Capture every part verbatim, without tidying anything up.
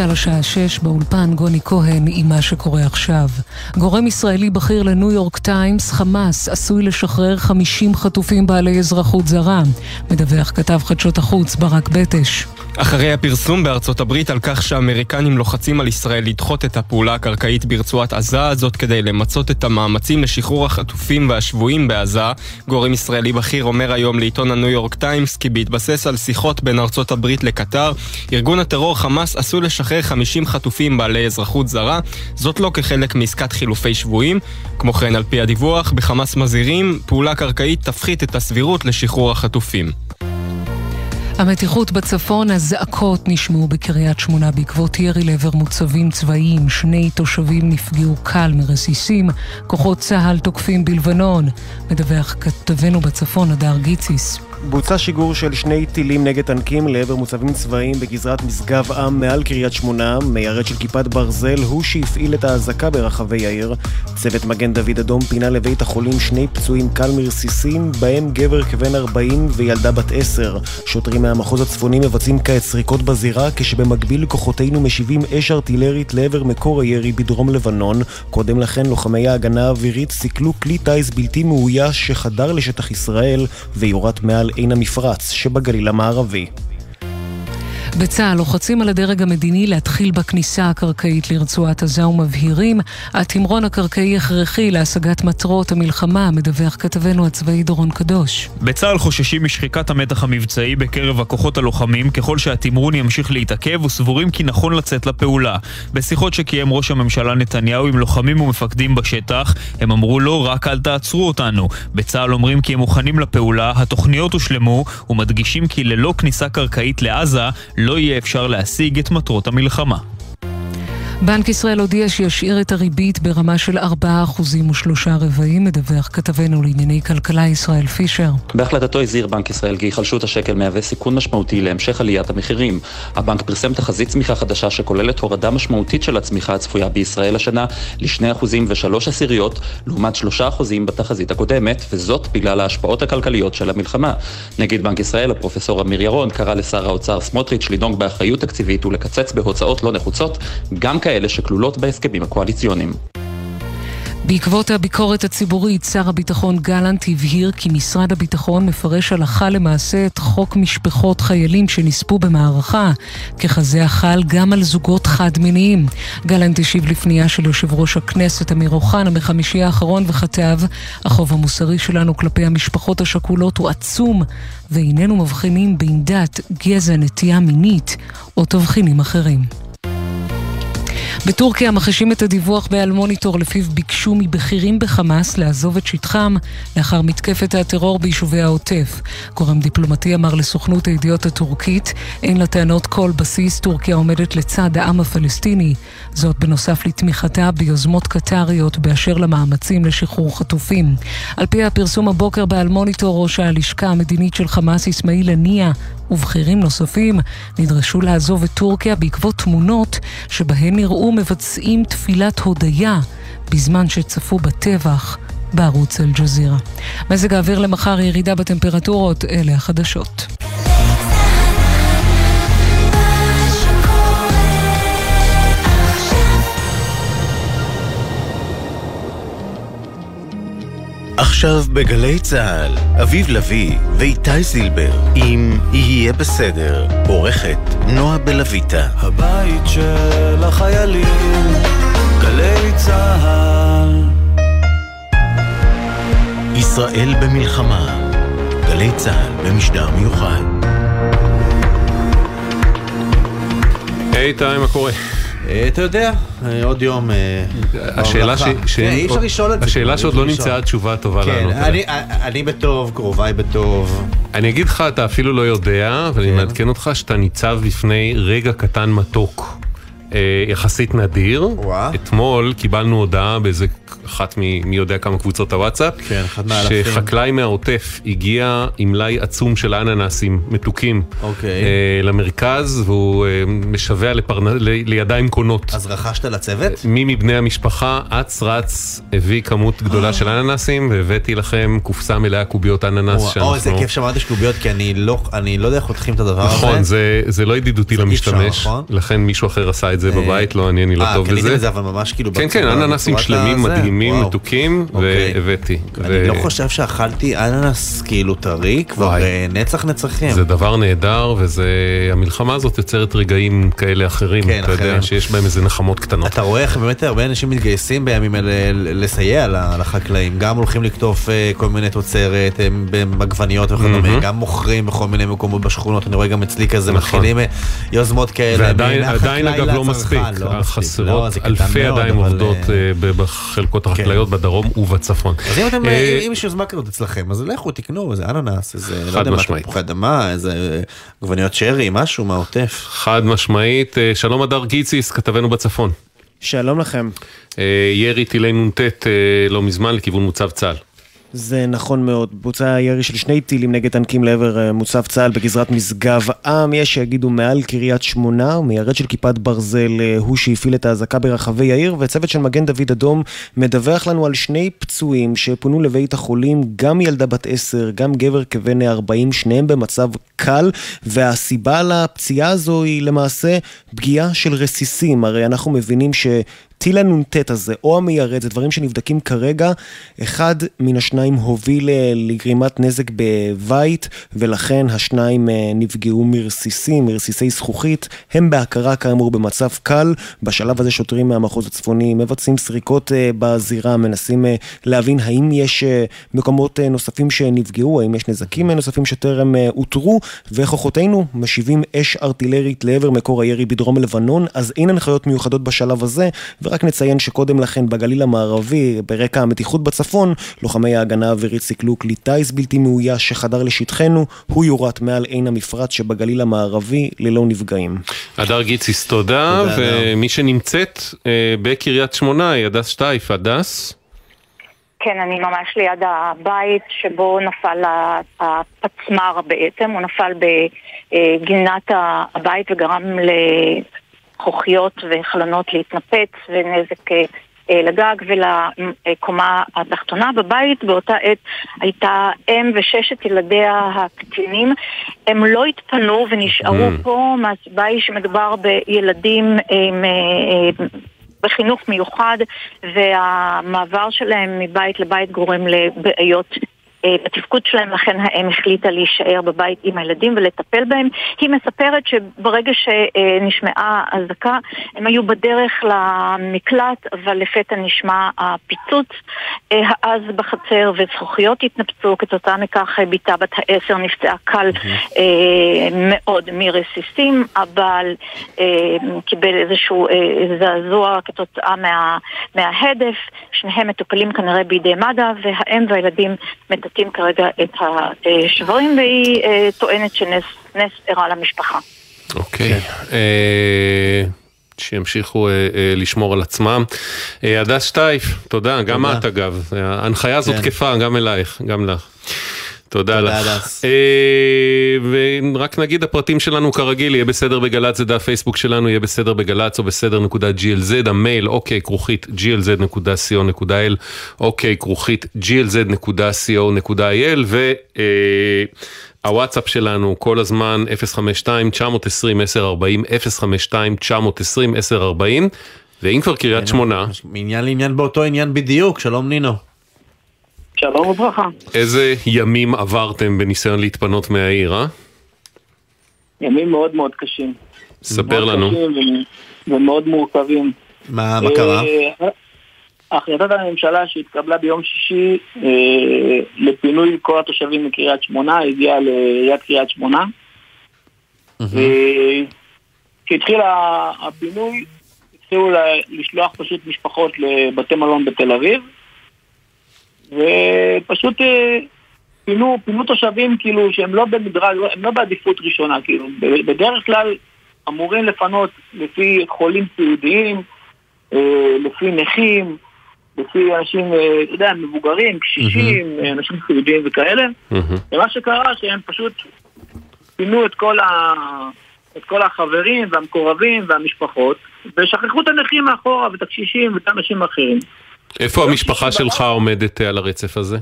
יצא לשעה שש באולפן גוני כהן עם מה שקורה עכשיו. גורם ישראלי בכיר לניו יורק טיימס, חמאס עשוי לשחרר חמישים חטופים בעלי אזרחות זרה. מדווח כתב חדשות החוץ ברק בטש. אחרי הפרסום בארצות הברית על כך שהאמריקנים לוחצים על ישראל לדחות את הפעולה הקרקעית ברצועת עזה הזאת כדי למצות את המאמצים לשחרור החטופים והשבויים בעזה, גורם ישראלי בכיר אומר היום לעיתון הניו יורק טיימס כי בהתבסס על שיחות בין ארצות הברית לקטר, ארגון הטרור חמאס עשוי לשחרר חמישים חטופים בעלי אזרחות זרה, זאת לא כחלק מעסקת חילופי שבויים. כמו כן, על פי הדיווח, בחמאס מזהירים, פעולה קרקעית תפחית את הסבירות לשחרור החטופים. המתיחות בצפון, הזעקות נשמעו בקריית שמונה בעקבות ירי לעבר מוצבים צבאיים. שני תושבים נפגעו קל מרסיסים. כוחות צהל תוקפים בלבנון. מדווח כתבנו בצפון, הדר גיציס. בוצע שיגור של שני טילים נגד טנקים לעבר מוצבים צבאיים בגזרת משגב עם מעל קריית שמונה. מיירט של כיפת ברזל הוא שהפעיל את האזעקה ברחבי העיר. צוות מגן דוד אדום פינה לבית החולים שני פצועים קל מרסיסים, בהם גבר כבן ארבעים וילדה בת עשר. שוטרים מהמחוז הצפוני מבצעים כעת סריקות בזירה, כשבמקביל כוחותינו משיבים אש ארטילרית לעבר מקור הירי בדרום לבנון. קודם לכן לוחמי ההגנה האווירית סיכלו כלי טייס בלתי מאויש שחדר לשטח ישראל ויורת מעל אין המפרץ שבגליל המערבי. בצה"ל לוחצים על הדרג המדיני להתחיל בכניסה הקרקעית לרצועת עזה ומבהירים, התמרון הקרקעי הכרחי להשגת מטרות המלחמה, מדווח כתבנו הצבאי דורון קדוש. בצה"ל חוששים משחיקת המתח המבצעי בקרב הכוחות הלוחמים ככל שהתמרון ימשיך להתעכב, וסבורים כי נכון לצאת לפעולה. בשיחות שקיים ראש הממשלה נתניהו עם לוחמים ומפקדים בשטח, הם אמרו לא, רק אל תעצרו אותנו. בצה"ל אומרים כי הם מוכנים לפעולה, התוכניות הושלמו, ומדגישים כי ללא כניסה קרקעית לעזה לא יהיה אפשר להשיג את מטרות המלחמה. בנק ישראל הודיע שישאיר את הריבית ברמה של ארבעה אחוזים ושלושה רבעים, מדווח כתבנו לענייני כלכלה ישראל פישר. בהחלטתו הזהיר בנק ישראל כי היחלשות השקל מהווה סיכון משמעותי להמשך עליית המחירים. הבנק פרסם תחזית צמיחה חדשה שכוללת הורדה משמעותית של הצמיחה הצפויה בישראל השנה לשני אחוזים ושלוש עשיריות, לעומת שלושה אחוזים בתחזית הקודמת, וזאת בגלל ההשפעות הכלכליות של המלחמה. נגיד בנק ישראל, הפרופסור אמיר ירון, קרא לשר האוצר סמוטריץ' לדאוג באחריות תקציבית ולקצץ בהוצאות לא נחוצות, גם כאלה שכלולות בהסכמים הקואליציוניים. בעקבות הביקורת הציבורית, שר הביטחון גלנט הבהיר כי משרד הביטחון מפרש הלכה למעשה את חוק משפחות חיילים שנספו במערכה, ככזה החל גם על זוגות חד-מיניים. גלנט השיב לפנייה של יושב ראש הכנסת אמיר אוחנה בחמישי האחרון וכתב, החוב המוסרי שלנו כלפי המשפחות השכולות הוא עצום, ואיננו מבחינים בין דת, גזע, נטייה מינית או תבחינים אחרים. בטורקיה מחשים את הדיווח בעל מוניטור לפיו ביקשו מבכירים בחמאס לעזוב את שטחם לאחר מתקפת הטרור ביישובי העוטף. גורם דיפלומטי אמר לסוכנות הידיעות הטורקית, אין לטענות כל בסיס, טורקיה עומדת לצד העם הפלסטיני. זאת בנוסף לתמיכתה ביוזמות קטריות באשר למאמצים לשחרור חטופים. על פי הפרסום הבוקר בעל מוניטור, ראש הלשכה המדינית של חמאס אסמאעיל הנייה ובכירים נוספים נדרשו לעזוב את טורקיה בעקבות תמונות שבהן נראו מבצעים תפילת הודיה בזמן שצפו בטבח בערוץ אל ג'זירה. מזג האוויר למחר, ירידה בטמפרטורות, אלה החדשות. עכשיו בגלי צהל, אביב לוי ואיתי זילבר, אם יהיה בסדר, עורכת נועה בלויטה. הבית של החיילים, גלי צהל. ישראל במלחמה, גלי צהל במשדר מיוחד. היי איתי, מה קורה? אתה יודע, עוד יום השאלה שעוד לא נמצאה תשובה טובה לנו. אני בטוב, קרוביי בטוב. אני אגיד לך, אתה אפילו לא יודע, אבל אני מעדכן אותך שאתה ניצב לפני רגע קטן מתוק יחסית נדיר. אתמול קיבלנו הודעה באיזה אחת מי יודע כמה קבוצות הוואטסאפ, שחקלאי מהעוטף הגיע עם מלאי עצום של אננסים מתוקים למרכז, והוא משווה לידיים קונות. אז רכשת לצוות? מי מבני המשפחה, אץ רץ, הביא כמות גדולה של אננסים, והבאתי לכם קופסה מלאה קוביות אננס. או, זה כיף שמרתי שקוביות, כי אני לא יודע איך חותכים את הדבר הזה. נכון, זה לא ידידותי למשתמש, לכן מישהו אחר עשה את זה בבית, לא, אני לא טוב בזה. כן, כן, אננסים שלמים, מדהימים, מתוקים, והבאתי. אני לא חושב שאכלתי אננס כאילו טרי, כבר נצח נצחים. זה דבר נהדר, והמלחמה הזאת יוצרת רגעים כאלה אחרים, אתה יודע, שיש בהם איזה נחמות קטנות. אתה רואה איך באמת הרבה אנשים מתגייסים בימים האלה לסייע לחקלאים, גם הולכים לקטוף כל מיני תוצרת, מגווניות וכדומה, גם מוכרים בכל מיני מקומות בשכונות, אני רואה גם אצלי כזה, מתחילים יוזמות כאלה. ועדיין אגב לא מספיק, חסרות אלפי עדיין עובדות בחלקות החקלאיות בדרום ובצפון. אז אם אתם, אם יש יוזמה כזאת אצלכם, אז לכו תקנו, איזה אננס, איזה לא יודע מה, תפוחי אדמה, איזה גווניות שרי, משהו מהעוטף. חד משמעית. שלום אדר גיציס, כתבנו בצפון. שלום לכם. ירי טילי נונטט לא מזמן לכיוון מוצב צה"ל. זה נכון מאוד, בוצע ירי של שני טילים נגד טנקים לעבר מוצב צה"ל בגזרת משגב עם, יש שיגידו מעל קריית שמונה, ומיירד של כיפת ברזל הוא שהפעיל את האזעקה ברחבי העיר, וצוות של מגן דוד אדום מדווח לנו על שני פצועים שפונו לבית החולים, גם ילדה בת עשר, גם גבר כבן ארבעים, שניהם במצב קל, והסיבה לפציעה הזו היא למעשה פגיעה של רסיסים, הרי אנחנו מבינים ש... טיל הנונטט הזה, או המיירד, זה דברים שנבדקים כרגע, אחד מן השניים הוביל לגרימת נזק בבית, ולכן השניים נפגעו מרסיסים, מרסיסי זכוכית, הם בהכרה כאמור במצב קל, בשלב הזה שוטרים מהמחוז הצפוני מבצעים סריקות בזירה, מנסים להבין האם יש מקומות נוספים שנפגעו, האם יש נזקים נוספים שטרם הותרו, וכוחותינו משיבים אש ארטילרית לעבר מקור הירי בדרום לבנון, אז אין הנחיות מיוחדות בשלב הזה, רק נציין שקודם לכן בגליל המערבי, ברקע המתיחות בצפון, לוחמי ההגנה האווירית סיכלו כלי טייס בלתי מאויש שחדר לשטחנו, הוא יורט מעל עין המפרץ שבגליל המערבי ללא נפגעים. אדר גיציס, תודה, ומי שנמצאת בקריית שמונה היא הדס שטייף. הדס? כן, אני ממש ליד הבית שבו נפל הפצמר בעצם, הוא נפל בגינת הבית וגרם ל... חוכיות וחלונות להתנפץ ונזק אה, לגג ולקומה התחתונה בבית. באותה עת הייתה אם וששת ילדיה הקטינים, הם לא התפנו ונשארו mm. פה, מהסיבה היא שמדובר בילדים עם... אה, בחינוך מיוחד, והמעבר שלהם מבית לבית גורם לבעיות התפקוד שלהם, לכן האם החליטה להישאר בבית עם הילדים ולטפל בהם. היא מספרת שברגע שנשמעה הזעקה, הם היו בדרך למקלט, אבל לפתע נשמע הפיצוץ, אז בחצר וזכוכיות התנפצו, כתוצאה מכך ביתה בת העשר נפצעה קל מאוד מרסיסים, הבעל קיבל איזשהו זעזוע כתוצאה מההדף, שניהם מטופלים כנראה בידי מד"א, והאם והילדים מטפלים כרגע את השברים, והיא טוענת שנס נס הרע למשפחה. אוקיי, שימשיכו לשמור על עצמם. הדס שטייף, תודה, גם את אגב, ההנחיה הזאת תקפה גם אלייך, גם לך. תודה לך. ורק נגיד, הפרטים שלנו כרגיל, יהיה בסדר בגלץ, זה דף פייסבוק שלנו, יהיה בסדר בגלץ או בסדר נקודה glz, המייל אוקיי כרוכית glz.co.il, אוקיי כרוכית glz.co.il, והוואטסאפ שלנו כל הזמן אפס חמש שתיים תשע עשרים עשר ארבעים, אפס חמש שתיים תשע עשרים עשר ארבעים, ואם כבר קריית שמונה. מעניין לעניין באותו עניין בדיוק, שלום נינו. שלום וברכה. איזה ימים עברתם בניסיון להתפנות מהעיר, אה? ימים מאוד מאוד קשים. ספר מאוד לנו. קשים ו... ומאוד מורכבים. מה, מה קרה? החלטת הממשלה שהתקבלה ביום שישי אה, לפינוי כל התושבים מקריית שמונה, הגיעה ליד קריית שמונה. Mm-hmm. אה, כשהתחיל הפינוי, התחילו לשלוח פשוט משפחות לבתי מלון בתל אביב, ופשוט פינו, פינו תושבים כאילו שהם לא במדרג, הם לא בעדיפות ראשונה, כאילו. בדרך כלל אמורים לפנות לפי חולים סיעודיים, לפי נכים, לפי אנשים, אתה יודע, מבוגרים, קשישים, mm-hmm. אנשים סיעודיים וכאלה, mm-hmm. ומה שקרה שהם פשוט פינו את כל, ה... את כל החברים והמקורבים והמשפחות, ושכחו את הנכים מאחורה ואת הקשישים ואת האנשים האחרים. איפה המשפחה שלך עומדת על הרצף הזה?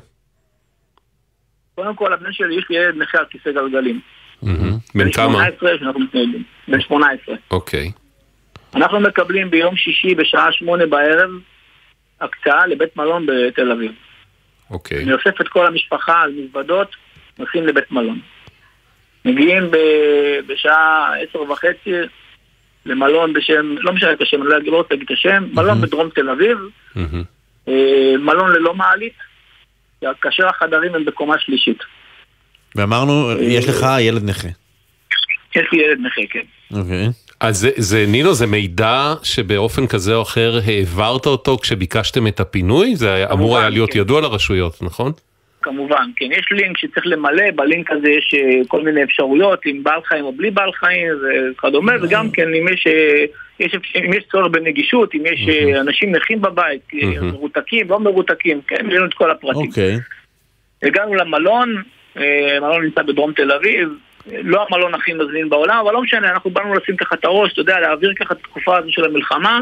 קודם כל, הבן שלי יש ילד נכה על כיסא גלגלים. בן כמה? בן שמונה עשרה. אוקיי. אנחנו מקבלים ביום שישי בשעה שמונה בערב הקצאה לבית מלון בתל אביב. אוקיי. אני אוסף את כל המשפחה על מזוודות, נוסעים לבית מלון. מגיעים בשעה עשר וחצי למלון בשם, לא משנה את השם, לא רוצה להגיד את השם, מלון בדרום תל אביב, מלון ללא מעלית, כאשר החדרים הם בקומה שלישית. ואמרנו, יש לך ילד נכה. יש לי ילד נכה, כן. אוקיי. אז זה, נינו, זה מידע שבאופן כזה או אחר העברת אותו כשביקשתם את הפינוי? זה אמור היה להיות ידוע לרשויות, נכון? כמובן, כן. יש לינק שצריך למלא, בלינק הזה יש כל מיני אפשרויות, עם בעל חיים או בלי בעל חיים, וכדומה, וגם כן, אם יש, יש, אם יש צורך בנגישות, אם יש אנשים נכים בבית, מרותקים, לא מרותקים, כן, יש לנו את כל הפרטים. אוקיי. הגענו למלון, המלון נמצא בדרום תל אביב, לא המלון הכי מזמין בעולם, אבל לא משנה, אנחנו באנו לשים ככה את הראש, אתה יודע, להעביר ככה את התקופה הזו של המלחמה,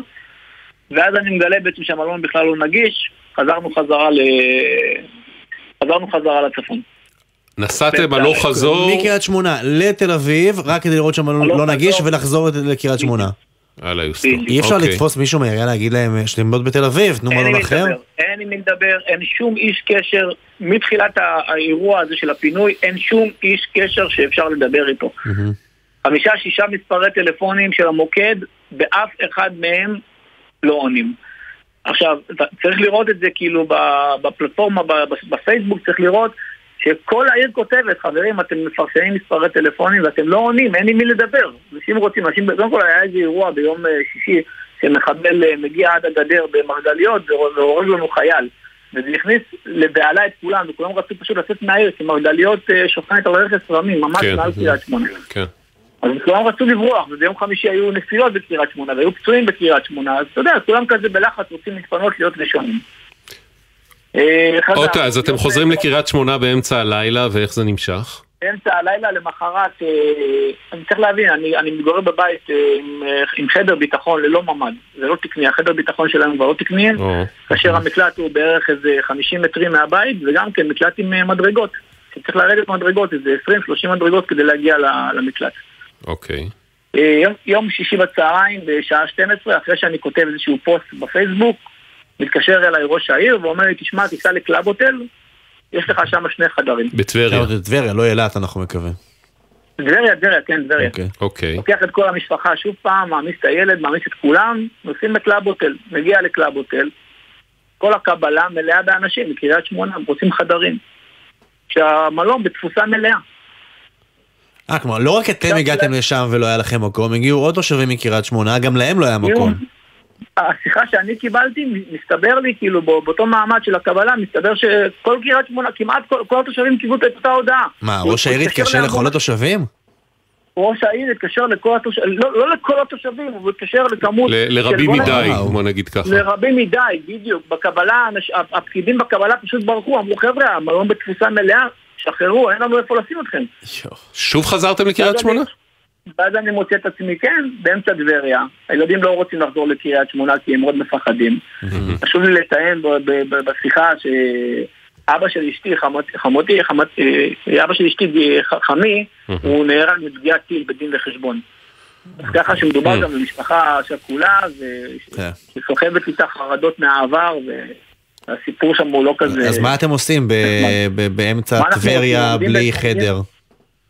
ואז אני מגלה בעצם שהמלון בכלל לא נגיש, חזרנו חזרה ל... חזרנו חזרה לצפון. נסעתם הלוך חזור... מקריית שמונה לתל אביב, רק כדי לראות שהמלון לא נגיש, ולחזור לקריית שמונה. אי אפשר לתפוס מישהו מהעירייה להגיד להם שלמות בתל אביב, תנו מלון אחר? אין עם מי לדבר, אין שום איש קשר מתחילת האירוע הזה של הפינוי, אין שום איש קשר שאפשר לדבר איתו. חמישה שישה מספרי טלפונים של המוקד, באף אחד מהם לא עונים. עכשיו, צריך לראות את זה כאילו בפלטפורמה, בפייסבוק, צריך לראות שכל העיר כותבת, חברים, אתם מפרסמים מספרי טלפונים ואתם לא עונים, אין עם מי לדבר. אנשים רוצים, אנשים, קודם כל היה איזה אירוע ביום שישי שמחבל מגיע עד הגדר במרגליות והורג לנו חייל. וזה נכניס לבעלה את כולם, וכולם רצו פשוט לצאת מהעיר, כי מרגליות שוכנת על רכס רמים, ממש מעל קריית שמונה. כן. אז כולם רצו לברוח, וביום חמישי היו נפילות בקריית שמונה, והיו פצועים בקריית שמונה, אז אתה יודע, כולם כזה בלחץ רוצים להתפנות להיות ראשונים. אוקיי, אז אתם חוזרים לקריית שמונה באמצע הלילה, ואיך זה נמשך? באמצע הלילה למחרת, אני צריך להבין, אני מתגורר בבית עם חדר ביטחון ללא ממ"ד, זה לא תקני, החדר ביטחון שלנו כבר לא תקני, כאשר המקלט הוא בערך איזה חמישים מטרים מהבית, וגם כן מקלט עם מדרגות, שצריך לרדת מדרגות, איזה עשרים שלושים מדרגות כדי להגיע למקלט. אוקיי. יום, יום שישי בצהריים בשעה שתים עשרה, אחרי שאני כותב איזשהו פוסט בפייסבוק, מתקשר אליי ראש העיר ואומר לי, תשמע, תיסע לקלאב הוטל, יש לך שם שני חדרים. בטבריה. בטבריה, לא אילת, אנחנו מקווה. בטבריה, בטבריה, כן, בטבריה. אוקיי. לוקח את כל המשפחה שוב פעם, מעמיס את הילד, מעמיס את כולם, נוסעים לקלאב הוטל, מגיע לקלאב הוטל, כל הקבלה מלאה באנשים, בקריית שמונה, רוצים חדרים. שהמלון בתפוסה מלאה. אה, כלומר, לא רק אתם הגעתם לשם ולא היה לכם מקום, הגיעו עוד תושבים מקריית שמונה, גם להם לא היה מקום. השיחה שאני קיבלתי, מסתבר לי, כאילו, באותו מעמד של הקבלה, מסתבר שכל קריית שמונה, כמעט כל התושבים קיבלו את אותה הודעה. מה, ראש העיר התקשר לכל התושבים? ראש העיר התקשר לכל התושבים, לא לכל התושבים, הוא התקשר לכמות... לרבים מדי, בוא נגיד ככה. לרבים מדי, בדיוק. בקבלה, הפקידים בקבלה פשוט ברחו, אמרו, חבר'ה, המלון בתפוסה מלאה, שחררו, אין לנו איפה לשים אתכם. שוב חזרתם לקריית שמונה? ואז אני מוצא את עצמי, כן, באמצע דבריה. הילדים לא רוצים לחזור לקריית שמונה כי הם מאוד מפחדים. חשוב לי לטען בשיחה שאבא של אשתי, חמותי, אבא של אשתי חמי, הוא נהרג מפגיעת טיל בדין וחשבון. אז ככה שמדובר גם במשפחה שכולה, שסוחבת איתה חרדות מהעבר ו... הסיפור שם הוא לא כזה... אז מה אתם עושים באמצע טבריה בלי חדר?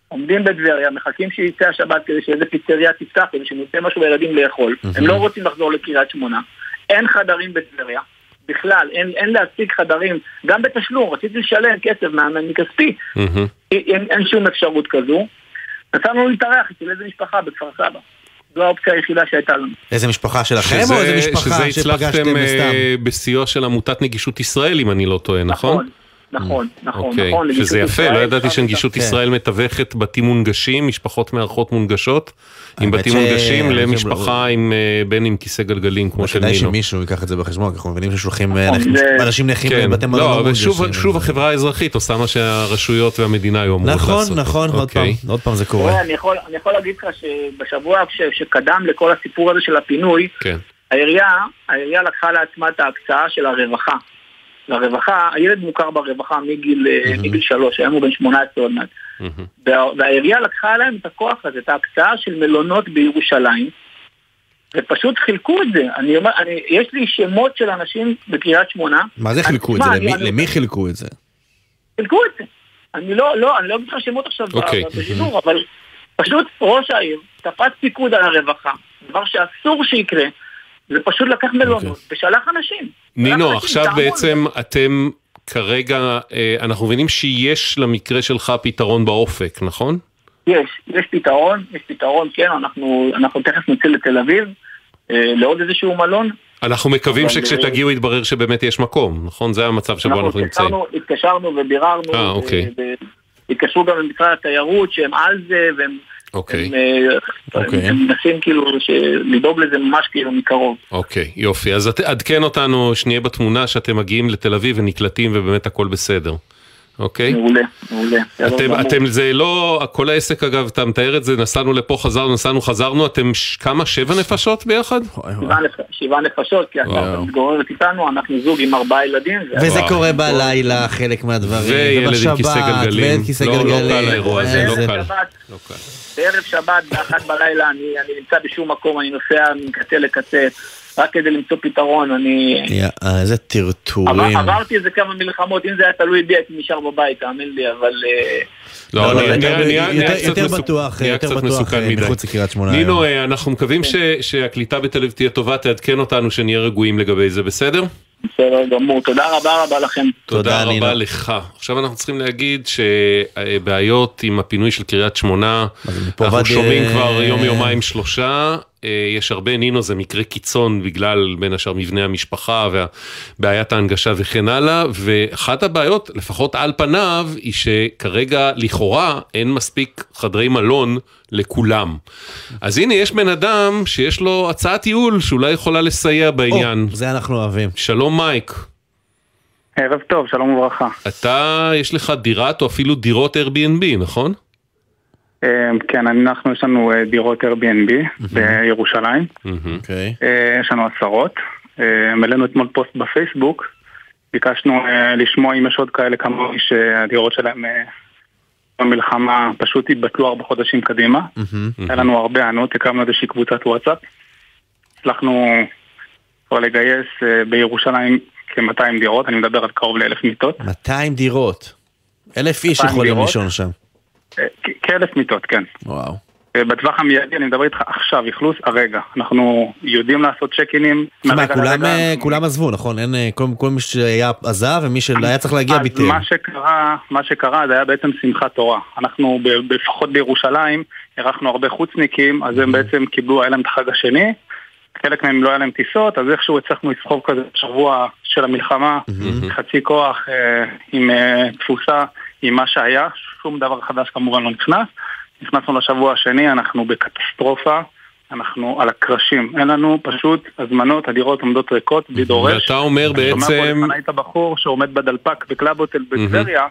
עומדים בטבריה, מחכים שיצא השבת כדי שאיזה פיצריה תפתח, כדי שנוצא משהו לילדים לאכול. הם לא רוצים לחזור לקריית שמונה. אין חדרים בטבריה. בכלל, אין להשיג חדרים. גם בתשלום, רציתי לשלם כסף מכספי. אין שום אפשרות כזו. נסענו להתארח אצל איזה משפחה בכפר סבא. זו האופציה היחידה שהייתה לנו. איזה משפחה שלכם או איזה משפחה שפגשתם בסתם? שזה הצלחתם בסיוע של עמותת נגישות ישראל, אם אני לא טועה, נכון? נכון, נכון, נכון. שזה יפה, לא ידעתי שנגישות ישראל מתווכת בתים מונגשים, משפחות מערכות מונגשות, עם בתים מונגשים למשפחה בין עם כיסא גלגלים, כמו של נינו. כדאי שמישהו ייקח את זה בחשבון, אנחנו מבינים ששולחים אנשים נכים לבתי מלון לא מונגשים. שוב החברה האזרחית עושה מה שהרשויות והמדינה היו אמורות לעשות. נכון, נכון, עוד פעם זה קורה. אני יכול להגיד לך שבשבוע שקדם לכל הסיפור הזה של הפינוי, העירייה לקחה לעצמה את ההקצאה של הרווחה. לרווחה, הילד מוכר ברווחה מגיל, mm-hmm. מגיל שלוש, היום הוא בן שמונה עשרה עוד מעט. Mm-hmm. וה, והעירייה לקחה להם את הכוח הזה, את ההקצאה של מלונות בירושלים, ופשוט חילקו את זה. אני אומר, אני, יש לי שמות של אנשים בקריית שמונה. מה זה חילקו את זה? למי, אני... למי חילקו את זה? חילקו את זה. אני לא, לא, אני לא אגיד לך שמות עכשיו okay. בשידור, mm-hmm. אבל פשוט ראש העיר תפס פיקוד על הרווחה, דבר שאסור שיקרה, זה פשוט לקח מלונות, ושלח אנשים. נינו, עכשיו בעצם אתם כרגע, אנחנו מבינים שיש למקרה שלך פתרון באופק, נכון? יש, יש פתרון, יש פתרון, כן, אנחנו תכף נצא לתל אביב, לעוד איזשהו מלון. אנחנו מקווים שכשתגיעו יתברר שבאמת יש מקום, נכון? זה המצב שבו אנחנו נמצאים. התקשרנו וביררנו, התקשרו גם למשרד התיירות שהם על זה, והם... אוקיי. הם נשים כאילו לדאוג לזה ממש כאילו מקרוב. אוקיי, יופי. אז עדכן אותנו שנהיה בתמונה שאתם מגיעים לתל אביב ונקלטים ובאמת הכל בסדר. אוקיי? מעולה, מעולה. אתם זה לא, כל העסק אגב, אתה מתאר את זה, נסענו לפה, חזרנו, נסענו, חזרנו, אתם כמה, שבע נפשות ביחד? שבע נפשות, כי אתה מתגוררת איתנו, אנחנו זוג עם ארבעה ילדים. וזה קורה בלילה, חלק מהדברים. וילד עם כיסא גלגלים. לא, לא קל האירוע הזה, לא קל. בערב שבת, באחת בלילה, אני נמצא בשום מקום, אני נוסע מקצה לקצה. רק כדי למצוא פתרון, אני... איזה טרטורים. עברתי איזה כמה מלחמות, אם זה היה תלוי בי, הייתי נשאר בבית, תאמין לי, אבל... לא, יותר בטוח, יותר בטוח מחוץ לקריית שמונה. נינו, אנחנו מקווים שהקליטה בתל אביב תהיה טובה, תעדכן אותנו שנהיה רגועים לגבי זה, בסדר? בסדר גמור, תודה רבה רבה לכם. תודה רבה לך. עכשיו אנחנו צריכים להגיד שבעיות עם הפינוי של קריית שמונה, אנחנו שומעים כבר יום יומיים שלושה, יש הרבה, נינו זה מקרה קיצון בגלל בין השאר מבנה המשפחה ובעיית ההנגשה וכן הלאה, ואחת הבעיות, לפחות על פניו, היא שכרגע לכאורה אין מספיק חדרי מלון לכולם. אז הנה יש בן אדם שיש לו הצעת טיול שאולי יכולה לסייע בעניין. זה אנחנו אוהבים. שלום מייק. ערב טוב, שלום וברכה. אתה, יש לך דירת או אפילו דירות Airbnb, נכון? כן, אנחנו יש לנו דירות Airbnb בירושלים, יש לנו עשרות, מלאנו אתמול פוסט בפייסבוק, ביקשנו לשמוע אם יש עוד כאלה כמוני שהדירות שלהם במלחמה פשוט התבטלו ארבע חודשים קדימה, היה לנו הרבה ענות, הקמנו איזושהי קבוצת וואטסאפ, הצלחנו כבר לגייס בירושלים כ-מאתיים דירות, אני מדבר על קרוב לאלף מיטות. מאתיים דירות? אלף איש יכולים לישון שם. כאלף מיטות, כן. וואו. בטווח המיידי, אני מדבר איתך עכשיו, יחלוס הרגע. אנחנו יודעים לעשות צ'ק-אינים. מה, כולם, כולם עזבו, נכון? אין, כל, כל מי שהיה עזב, ומי שהיה צריך להגיע ביטל. מה שקרה, מה שקרה, זה היה בעצם שמחת תורה. אנחנו, בפחות בירושלים, ערכנו הרבה חוצניקים, אז הם בעצם קיבלו, היה להם את החג השני, חלק מהם לא היה להם טיסות, אז איכשהו הצלחנו לסחוב כזה בשבוע של המלחמה, חצי כוח, עם תפוסה, עם מה שהיה, שום דבר חדש כמובן לא נכנס. נכנסנו לשבוע השני, אנחנו בקטסטרופה, אנחנו על הקרשים. אין לנו פשוט הזמנות, הדירות עומדות ריקות, בלי דורש. ואתה אומר בעצם... אני אומר פה לפני את הבחור שעומד בדלפק בקלאבוטל בטבריה,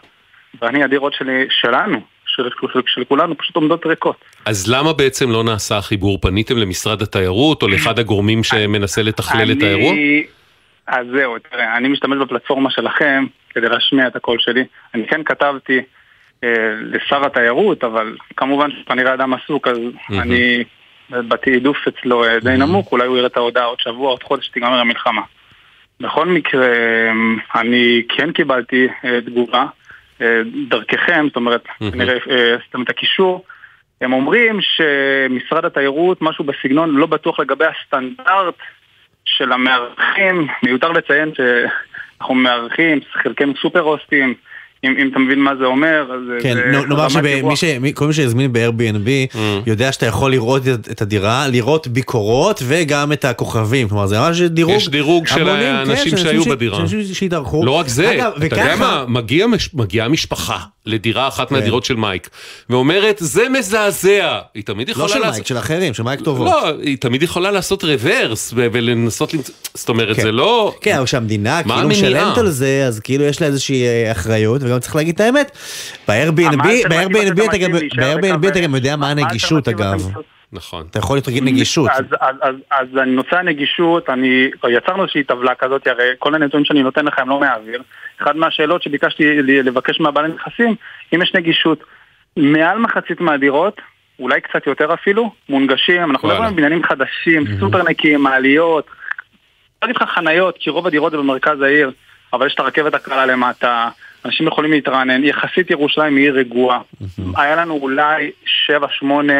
ואני הדירות שלי, שלנו, של, של, של כולנו, פשוט עומדות ריקות. אז למה בעצם לא נעשה החיבור? פניתם למשרד התיירות, או לאחד הגורמים שמנסה לתכלל את האירוע? אז זהו, תראה, אני משתמש בפלטפורמה שלכם, כדי להשמיע את הקול שלי. אני כן כתבתי אה, לשר התיירות, אבל כמובן שאני רואה אדם עסוק, אז mm-hmm. אני בתעידוף אצלו די mm-hmm. נמוך, אולי הוא יראה את ההודעה עוד שבוע, עוד חודש תיגמר המלחמה. בכל מקרה, אני כן קיבלתי אה, תגובה אה, דרככם, זאת אומרת, mm-hmm. אני רואה אה, את הקישור, הם אומרים שמשרד התיירות, משהו בסגנון, לא בטוח לגבי הסטנדרט של המארחים, מיותר לציין ש... אנחנו מארחים, חלקם סופר-אוסטים, אם אתה מבין מה זה אומר, כן, נאמר שכל מי שיזמין ב-Airbnb יודע שאתה יכול לראות את הדירה, לראות ביקורות וגם את הכוכבים, כלומר זה ממש דירוג, יש דירוג של האנשים שהיו בדירה, לא רק זה, אתה יודע מה, מגיעה משפחה לדירה אחת מהדירות של מייק ואומרת זה מזעזע, לא של מייק, של אחרים, של מייק טובות, היא תמיד יכולה לעשות רוורס ולנסות, זאת אומרת זה לא, כן, אבל שהמדינה כאילו משלמת על זה, אז כאילו יש לה איזושהי אחריות, וגם צריך להגיד את האמת, ב-Airbnb אתה גם יודע מה הנגישות אגב. נכון. אתה יכול להגיד נגישות. אז נושא הנגישות, יצרנו איזושהי טבלה כזאת, הרי כל הנתונים שאני נותן לכם לא מהאוויר, אחד מהשאלות שביקשתי לבקש מהבעלי נכסים, אם יש נגישות, מעל מחצית מהדירות, אולי קצת יותר אפילו, מונגשים, אנחנו לא רואים בניינים חדשים, סופר נקיים, מעליות, אני אגיד לך חניות, כי רוב הדירות זה במרכז העיר, אבל יש את הרכבת הקלה למטה, אנשים יכולים להתרענן, יחסית ירושלים היא רגועה, היה לנו אולי שבע שמונה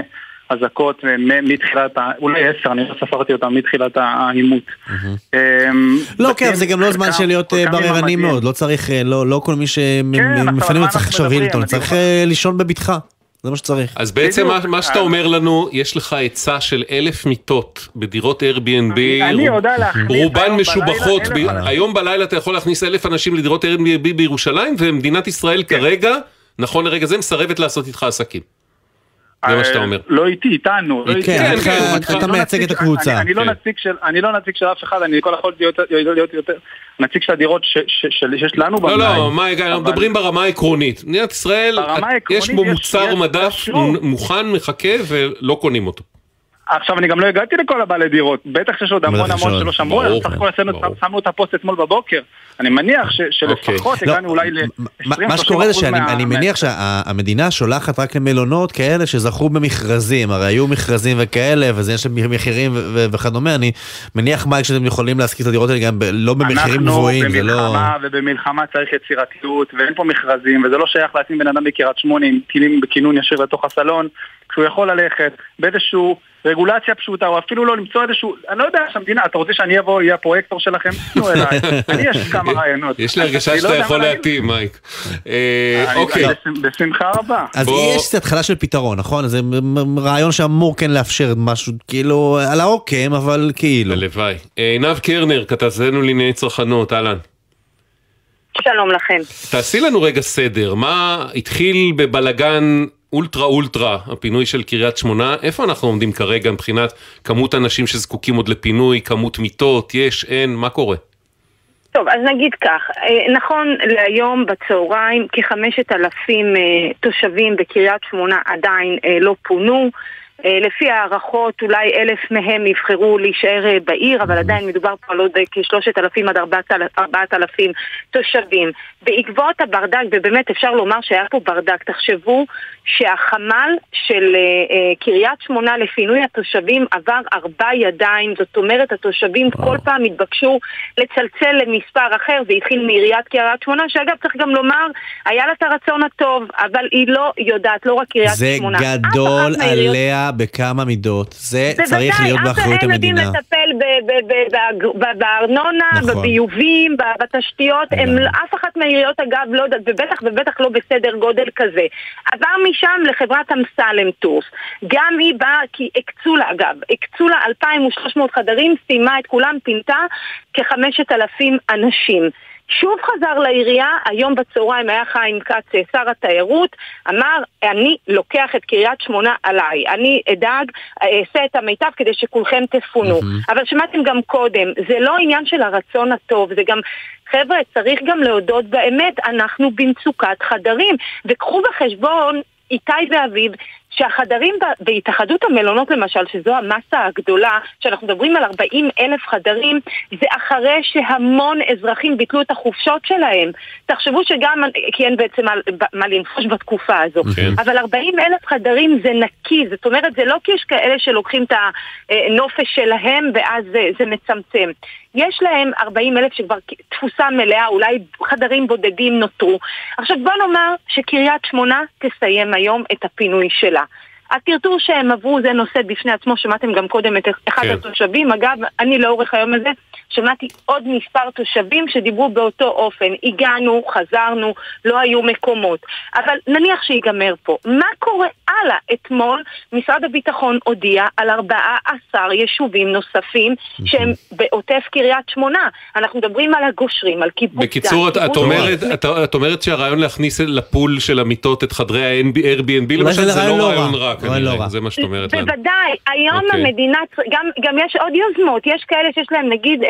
הזקות מתחילת, אולי עשר, אני ספרתי אותם מתחילת העימות. לא, כן, זה גם לא זמן של להיות בררני מאוד, לא צריך, לא כל מי שמפנים לו צריך שוויל איתו, צריך לישון בביתך. זה מה שצריך. אז בעצם מה שאתה אומר לנו, יש לך עצה של אלף מיטות בדירות Airbnb, רובן משובחות, היום בלילה אתה יכול להכניס אלף אנשים לדירות Airbnb בירושלים, ומדינת ישראל כרגע, נכון לרגע זה, מסרבת לעשות איתך עסקים. זה מה שאתה אומר. לא איתי, איתנו. כן, אתה מייצג את הקבוצה. אני לא נציג של אף אחד, אני כל יכול להיות יותר... נציג של הדירות שיש לנו במלאי. לא, לא, מה, אנחנו מדברים ברמה העקרונית. מדינת ישראל, יש בו מוצר מדף, מוכן, מחכה, ולא קונים אותו. עכשיו, אני גם לא הגעתי לכל הבעלי דירות. בטח שיש עוד המון המון שלא שמרו, אז סך הכל שמנו את הפוסט אתמול בבוקר. אני מניח שלפחות הגענו אולי ל-עשרים שלושים אחוז. מה שקורה זה שאני מניח שהמדינה שולחת רק למלונות כאלה שזכו במכרזים, הרי היו מכרזים וכאלה, וזה יש מחירים וכדומה, אני מניח מה כשאתם יכולים להשכיר את הדירות האלה גם לא במחירים גבוהים. אנחנו במלחמה, ובמלחמה צריך יצירתיות, ואין פה מכרזים, וזה לא שייך להתאים בן אדם בקירת שמונה עם טילים בכינון ישיר לתוך הסלון, שהוא יכול ללכת באיזשהו רגולציה פשוטה, או אפילו לא למצוא איזשהו, אני לא יודע, שהמדינה, אתה רוצה שאני אבוא, יהיה הפרויקטור שלכם? תנו אליי, אני יש כמה רעיונות. יש לי הרגשה שאתה יכול להתאים, מייק. אוקיי. בשמחה רבה. אז יש התחלה של פתרון, נכון? זה רעיון שאמור כן לאפשר משהו, כאילו, על העוקם, אבל כאילו. הלוואי. עינב קרנר, כתבתנו לענייני צרכנות, אהלן. שלום לכם. תעשי לנו רגע סדר, מה התחיל בבלגן אולטרה אולטרה, הפינוי של קריית שמונה, איפה אנחנו עומדים כרגע מבחינת כמות אנשים שזקוקים עוד לפינוי, כמות מיטות, יש, אין, מה קורה? טוב, אז נגיד כך, נכון להיום בצהריים כחמשת אלפים תושבים בקריית שמונה עדיין לא פונו, לפי הערכות אולי אלף מהם יבחרו להישאר בעיר, אבל עדיין מדובר פה על עוד כשלושת אלפים עד ארבעת אלפים תושבים. בעקבות הברדק, ובאמת אפשר לומר שהיה פה ברדק, תחשבו שהחמל של קריית שמונה לפינוי התושבים עבר ארבע ידיים, זאת אומרת התושבים כל פעם התבקשו לצלצל למספר אחר, זה התחיל מעיריית קריית שמונה, שאגב צריך גם לומר, היה לה את הרצון הטוב, אבל היא לא יודעת, לא רק קריית שמונה. זה גדול עליה בכמה מידות, זה צריך להיות באחריות המדינה. הם יודעים לטפל בארנונה, בביובים, בתשתיות, אף אחת מהעיריות אגב לא, ובטח ובטח לא בסדר גודל כזה. עבר משם לחברת אמסלם טורס, גם היא באה, כי הקצו לה אגב, הקצו לה אלפיים ושלוש מאות חדרים, סיימה את כולם, פינתה כחמשת אלפים אנשים. שוב חזר לעירייה, היום בצהריים היה חיים כץ, שר התיירות, אמר, אני לוקח את קריית שמונה עליי, אני אדאג, אעשה את המיטב כדי שכולכם תפונו. Mm-hmm. אבל שמעתם גם קודם, זה לא עניין של הרצון הטוב, זה גם... חבר'ה, צריך גם להודות באמת, אנחנו במצוקת חדרים, וקחו בחשבון, איתי ואביב, שהחדרים בהתאחדות המלונות למשל, שזו המסה הגדולה, שאנחנו מדברים על ארבעים אלף חדרים, זה אחרי שהמון אזרחים ביטלו את החופשות שלהם. תחשבו שגם, כי אין בעצם מה לנפוש בתקופה הזו, אבל ארבעים אלף חדרים זה נקי, זאת אומרת זה לא כי יש כאלה שלוקחים את הנופש שלהם ואז זה מצמצם. יש להם ארבעים אלף שכבר תפוסה מלאה, אולי חדרים בודדים נותרו. עכשיו בוא נאמר שקריית שמונה תסיים היום את הפינוי שלה. הטרטור שהם עברו זה נושא בפני עצמו, שמעתם גם קודם את אחד כן. התושבים, אגב, אני לאורך היום הזה שמעתי עוד מספר תושבים שדיברו באותו אופן, הגענו, חזרנו, לא היו מקומות, אבל נניח שיגמר פה, מה קורה הלאה? אתמול משרד הביטחון הודיע על ארבעה עשר יישובים נוספים שהם בעוטף קריית שמונה, אנחנו מדברים על הגושרים, על קיבוץ. בקיצור, את, את, אומרת, את, את אומרת שהרעיון להכניס לפול של המיטות את חדרי ה-Airbnb, למשל זה לא רעיון רע, כנראה, זה מה שאת אומרת לנו. בוודאי, היום המדינה, גם יש עוד יוזמות, יש כאלה שיש להם נגיד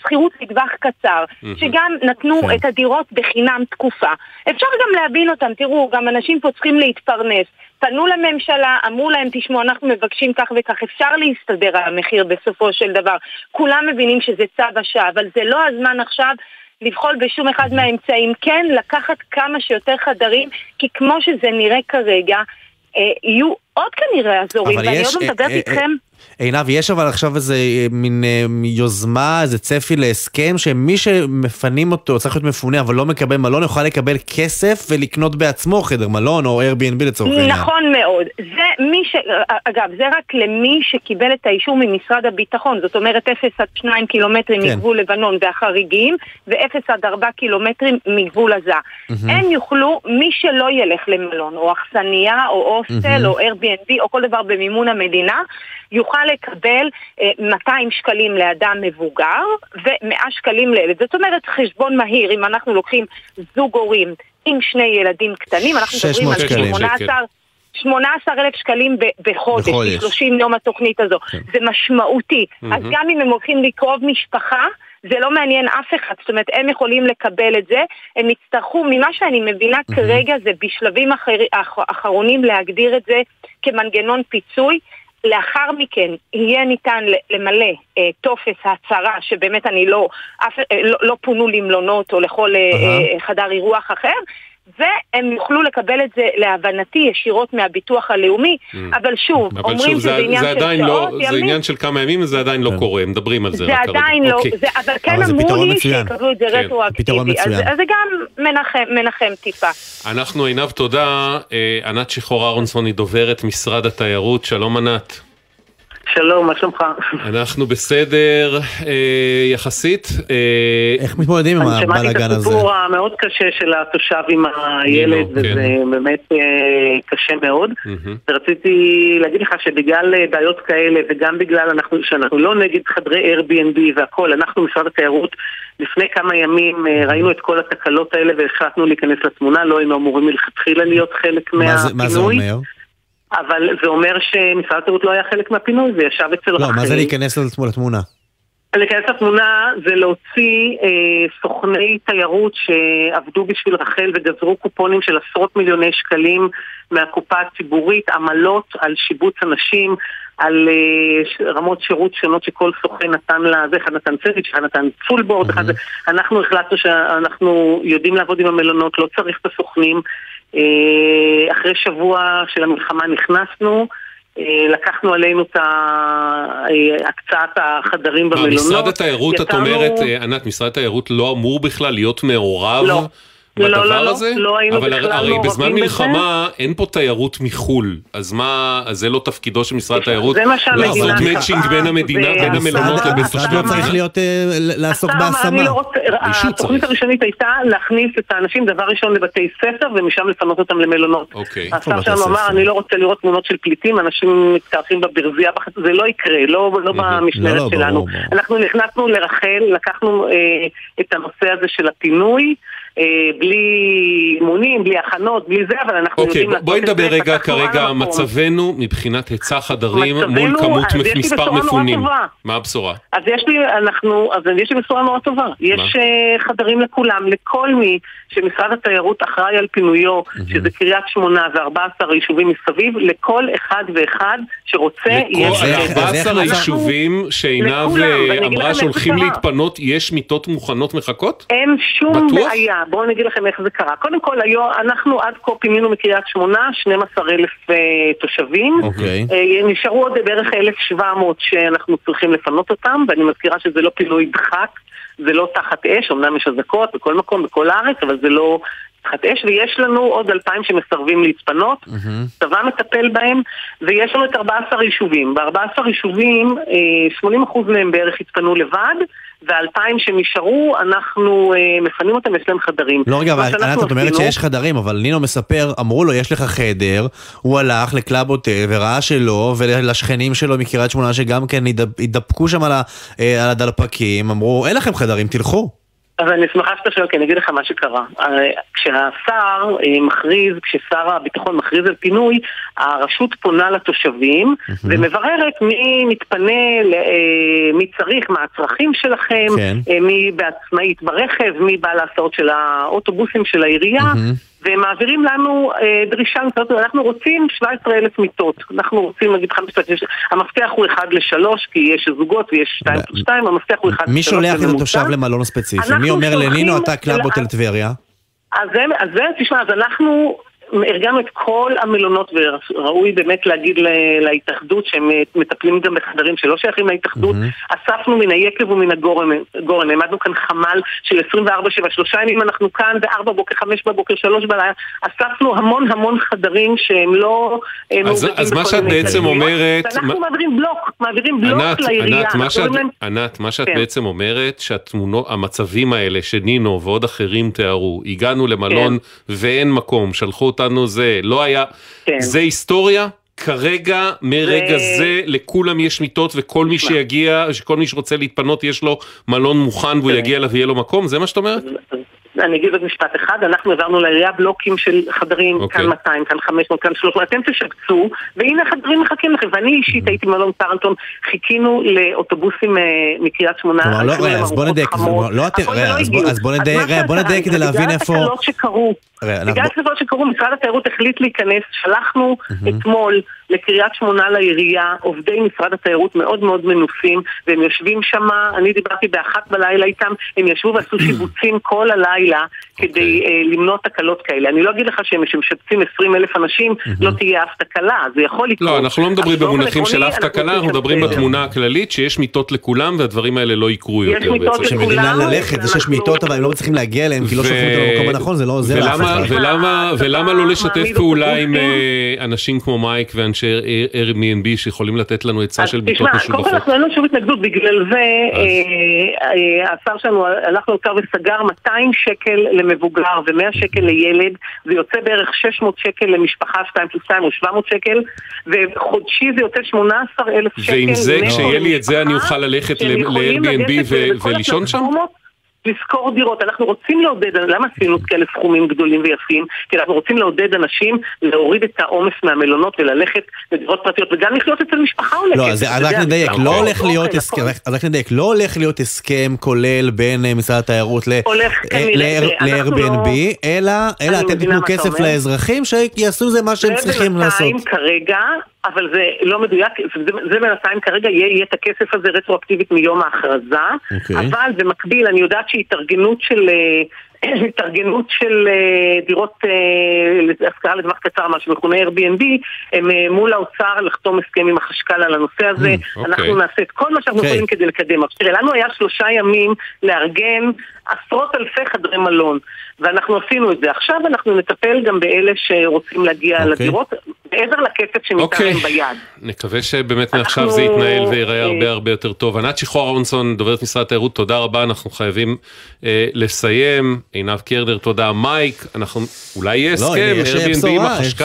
שכירות לטווח קצר, שגם נתנו את הדירות בחינם תקופה. אפשר גם להבין אותם, תראו, גם אנשים פה צריכים להתפרנס. פנו לממשלה, אמרו להם, תשמעו, אנחנו מבקשים כך וכך, אפשר להסתדר על המחיר בסופו של דבר. כולם מבינים שזה צו השעה, אבל זה לא הזמן עכשיו לבחול בשום אחד מהאמצעים. כן, לקחת כמה שיותר חדרים, כי כמו שזה נראה כרגע, אה, יהיו עוד כנראה אזורים, ואני יש, עוד מדברת אה, איתכם. עיניו, יש אבל עכשיו איזה מין יוזמה, איזה צפי להסכם, שמי שמפנים אותו, צריך להיות מפונה, אבל לא מקבל מלון, יוכל לקבל כסף ולקנות בעצמו חדר מלון או Airbnb לצורך העניין. נכון מאוד. זה מי ש... אגב, זה רק למי שקיבל את האישור ממשרד הביטחון, זאת אומרת אפס עד שני קילומטרים מגבול לבנון והחריגים, ו-אפס עד ארבעה קילומטרים מגבול עזה. הם יוכלו, מי שלא ילך למלון, או אכסניה, או הוסטל, או Airbnb, או כל דבר במימון המדינה, יוכל לקבל מאתיים שקלים לאדם מבוגר ומאה שקלים לילד. זאת אומרת חשבון מהיר, אם אנחנו לוקחים זוג הורים עם שני ילדים קטנים, אנחנו מדברים על שמונה עשר אלף שקלים בחודש, שלושים יום התוכנית הזו. זה משמעותי. אז גם אם הם הולכים לקרוב משפחה, זה לא מעניין אף אחד, זאת אומרת, הם יכולים לקבל את זה, הם יצטרכו, ממה שאני מבינה כרגע זה בשלבים האחרונים להגדיר את זה כמנגנון פיצוי, לאחר מכן יהיה ניתן למלא אה, טופס ההצהרה שבאמת אני לא, אף, אה, לא, לא פונו למלונות או לכל אה, אה, חדר אירוח אחר, והם יוכלו לקבל את זה להבנתי ישירות מהביטוח הלאומי, אבל שוב, אבל אומרים שוב, שזה זה, עניין זה של שעות לא, ימים. זה עניין של כמה ימים וזה עדיין לא קורה, הם מדברים על זה. זה עדיין לא, אוקיי. זה, אבל כן אמרו לי שיקבלו את זה כן. רטרואקטיבי, אז, אז זה גם מנחם, מנחם טיפה. אנחנו עיניו תודה, ענת שחור אהרונסון היא דוברת משרד התיירות, שלום ענת. שלום, מה שלומך? אנחנו בסדר אה, יחסית. אה, איך מתמודדים עם הבלגן הזה? אני שמעתי את הסיפור המאוד קשה של התושב עם הילד, וזה כן. באמת אה, קשה מאוד. Mm-hmm. ורציתי להגיד לך שבגלל בעיות כאלה, וגם בגלל אנחנו, שאנחנו לא נגד חדרי Airbnb והכל, אנחנו משרד התיירות, לפני כמה ימים אה, ראינו את כל התקלות האלה, והחלטנו להיכנס לתמונה, לא היינו אמורים מלכתחילה להיות חלק מהפינוי. מה זה אומר? אבל זה אומר שמשרד התיירות לא היה חלק מהפינוי, זה ישב אצל החיים. לא, מה זה להיכנס לתמונה? להיכנס לתמונה זה להוציא אה, סוכני תיירות שעבדו בשביל רחל וגזרו קופונים של עשרות מיליוני שקלים מהקופה הציבורית, עמלות על שיבוץ אנשים, על אה, רמות שירות שונות שכל סוכן נתן לה, זה אחד נתן צוות, אחד נתן פולבורד, אחד... אנחנו החלטנו שאנחנו יודעים לעבוד עם המלונות, לא צריך את הסוכנים, אחרי שבוע של המלחמה נכנסנו, לקחנו עלינו את הקצאת החדרים במלונות. משרד התיירות, את אומרת, ענת, משרד התיירות לא אמור בכלל להיות מעורב בדבר הזה? אבל הרי בזמן מלחמה אין פה תיירות מחול, אז מה, אז זה לא תפקידו של משרד התיירות? לעשות מצ'ינג בין המדינה, בין המלונות לבין תושבים. צריך להיות, לעסוק בהשמה. התוכנית הראשונית הייתה להכניס את האנשים דבר ראשון לבתי ספר, ומשם לפנות אותם למלונות. עכשיו שם אמר, אני לא רוצה לראות תמונות של פליטים, אנשים מתקרחים בברזייה, זה לא יקרה, לא במשמרת שלנו. אנחנו נכנסנו לרחל, לקחנו את הנושא הזה של הפינוי, בלי אימונים, בלי הכנות, בלי זה, אבל אנחנו יודעים... אוקיי, בואי נדבר רגע כרגע, מצבנו מבחינת היצע חדרים מול כמות מספר מפונים. מה הבשורה? אז יש לי, אנחנו, אז יש לי בשורה מאוד טובה. יש חדרים לכולם, לכל מי שמשרד התיירות אחראי על פינויו, שזה קריית שמונה ו-ארבעה עשר יישובים מסביב, לכל אחד ואחד שרוצה... ארבעה עשר יישובים שעיניו אמרה שהולכים להתפנות, יש מיטות מוכנות מחכות? אין שום בעיה. בואו נגיד לכם איך זה קרה. קודם כל, היום, אנחנו עד כה פינינו מקריית שמונה, שנים עשר אלף uh, תושבים. Okay. Uh, נשארו עוד בערך אלף שבע מאות שאנחנו צריכים לפנות אותם, ואני מזכירה שזה לא פינוי דחק, זה לא תחת אש, אמנם יש אזעקות בכל מקום, בכל הארץ, אבל זה לא פתחת אש, ויש לנו עוד אלפיים שמסרבים להתפנות, צבא מטפל בהם, ויש לנו את ארבעה עשר יישובים. ב-ארבעה עשר יישובים, שמונים אחוז מהם בערך התפנו לבד, והאלפיים שנשארו, אנחנו מפנים אותם אצלם חדרים. לא רגע, אבל את אומרת שיש חדרים, אבל נינו מספר, אמרו לו, יש לך חדר, הוא הלך לקלאב הוטל, וראה שלו, ולשכנים שלו מקריית שמונה, שגם כן ידפקו שם על הדלפקים, אמרו, אין לכם חדרים, תלכו. אבל אני שמחה שאתה שואל, כי אני אגיד לך מה שקרה. כשהשר מכריז, כששר הביטחון מכריז על פינוי, הרשות פונה לתושבים, ומבררת מי מתפנה, מי צריך, מה הצרכים שלכם, מי בעצמאית ברכב, מי בעל ההסעות של האוטובוסים של העירייה, והם מעבירים לנו דרישה, אנחנו רוצים שבע עשרה אלף מיטות, אנחנו רוצים, נגיד, המפתח הוא אחד לשלוש, כי יש זוגות ויש שתיים שתיים, המפתח הוא אחד לשלוש. מי שולח את התושב למלון ספציפי? מי אומר לנינו, אתה קלאב הוטל טבריה? אז זה, תשמע, אז אנחנו ארגנו את כל המלונות, וראוי באמת להגיד להתאחדות, שהם מטפלים גם בחדרים שלא שייכים להתאחדות, אספנו מן היקב ומן הגורן, העמדנו כאן חמל של עשרים וארבע שבע, שלושה ימים אנחנו כאן, בארבע בוקר, חמש בבוקר, שלוש בלילה, אספנו המון המון חדרים שהם לא... אז מה שאת בעצם אומרת... אנחנו מעבירים בלוק, מעבירים בלוק לעירייה. ענת, מה שאת בעצם אומרת, שהמצבים האלה שנינו ועוד אחרים תיארו, הגענו למלון ואין מקום, שלחו אותה לנו, זה לא היה, זה היסטוריה, כרגע, מרגע זה, לכולם יש מיטות, וכל מי שיגיע, שכל מי שרוצה להתפנות, יש לו מלון מוכן, והוא יגיע אליו ויהיה לו מקום, זה מה שאת אומרת? אני אגיד את משפט אחד, אנחנו עברנו לעירייה בלוקים של חדרים, כאן מאתיים, כאן חמש מאות, כאן שלוש מאות, אתם תשבצו, והנה החדרים מחכים לכם, ואני אישית הייתי מלון טרנטון, חיכינו לאוטובוסים מקריית שמונה, אז בוא נדייק, אז בוא נדייק כדי להבין איפה... בגלל התקלות שקרו, משרד התיירות החליט להיכנס, שלחנו אתמול לקריית שמונה לעירייה, עובדי משרד התיירות מאוד מאוד מנוסים, והם יושבים שם, אני דיברתי באחת בלילה איתם, הם ישבו ועשו שיבוצים כל הלילה, כדי למנוע תקלות כאלה. אני לא אגיד לך שהם משבצים עשרים אלף אנשים, לא תהיה אף תקלה, זה יכול לקרות. לא, אנחנו לא מדברים במונחים של אף תקלה, אנחנו מדברים בתמונה הכללית, שיש מיטות לכולם, והדברים האלה לא יקרו יותר. יש מיטות לכולם, ולמה, ולמה לא לשתף פעולה עם אנשים כמו מייק ואנשי Airbnb שיכולים לתת לנו עצה של ביטוח משהו בחוק? אנחנו אין לנו שום התנגדות, בגלל זה השר שלנו הלך לאוצר וסגר מאתיים שקל למבוגר ו-מאה שקל לילד, זה יוצא בערך שש מאות שקל למשפחה שתיים פלוס שתיים או שבע מאות שקל, וחודשי זה יוצא שמונה עשר אלף שקל. ועם זה, כשיהיה לי את זה אני אוכל ללכת ל-Airbnb ולישון שם? לזכור דירות, אנחנו רוצים לעודד, למה עשינו כאלה סכומים גדולים ויפים? כי אנחנו רוצים לעודד אנשים להוריד את העומס מהמלונות וללכת לדירות פרטיות, וגם לחיות אצל משפחה הולכת. לא, אז רק נדייק, לא הולך להיות הסכם כולל בין משרד התיירות ל-Airbnb, אלא אתם תיתנו כסף לאזרחים שיעשו זה מה שהם צריכים לעשות. כרגע, אבל זה לא מדויק, זה בינתיים כרגע יהיה את הכסף הזה רטרואקטיבית מיום ההכרזה, אבל במקביל אני יודעת שהתארגנות של התארגנות של דירות להשכרה לטווח קצר, מה שמכונה Airbnb, הם מול האוצר לחתום הסכם עם החשכ"ל על הנושא הזה. אנחנו נעשה את כל מה שאנחנו יכולים כדי לקדם. לנו היה שלושה ימים לארגן עשרות אלפי חדרי מלון, ואנחנו עשינו את זה. עכשיו אנחנו נטפל גם באלה שרוצים להגיע לדירות, בעבר לכסף שניתן להם ביד. נקווה שבאמת מעכשיו זה יתנהל ויראה הרבה הרבה יותר טוב. ענת שחור אהרונסון, דוברת משרד התיירות, תודה רבה, אנחנו חייבים לסיים. עינב קרדר, תודה. מייק, אנחנו, אולי יהיה הסכם, Airbnb, החשכ"ל,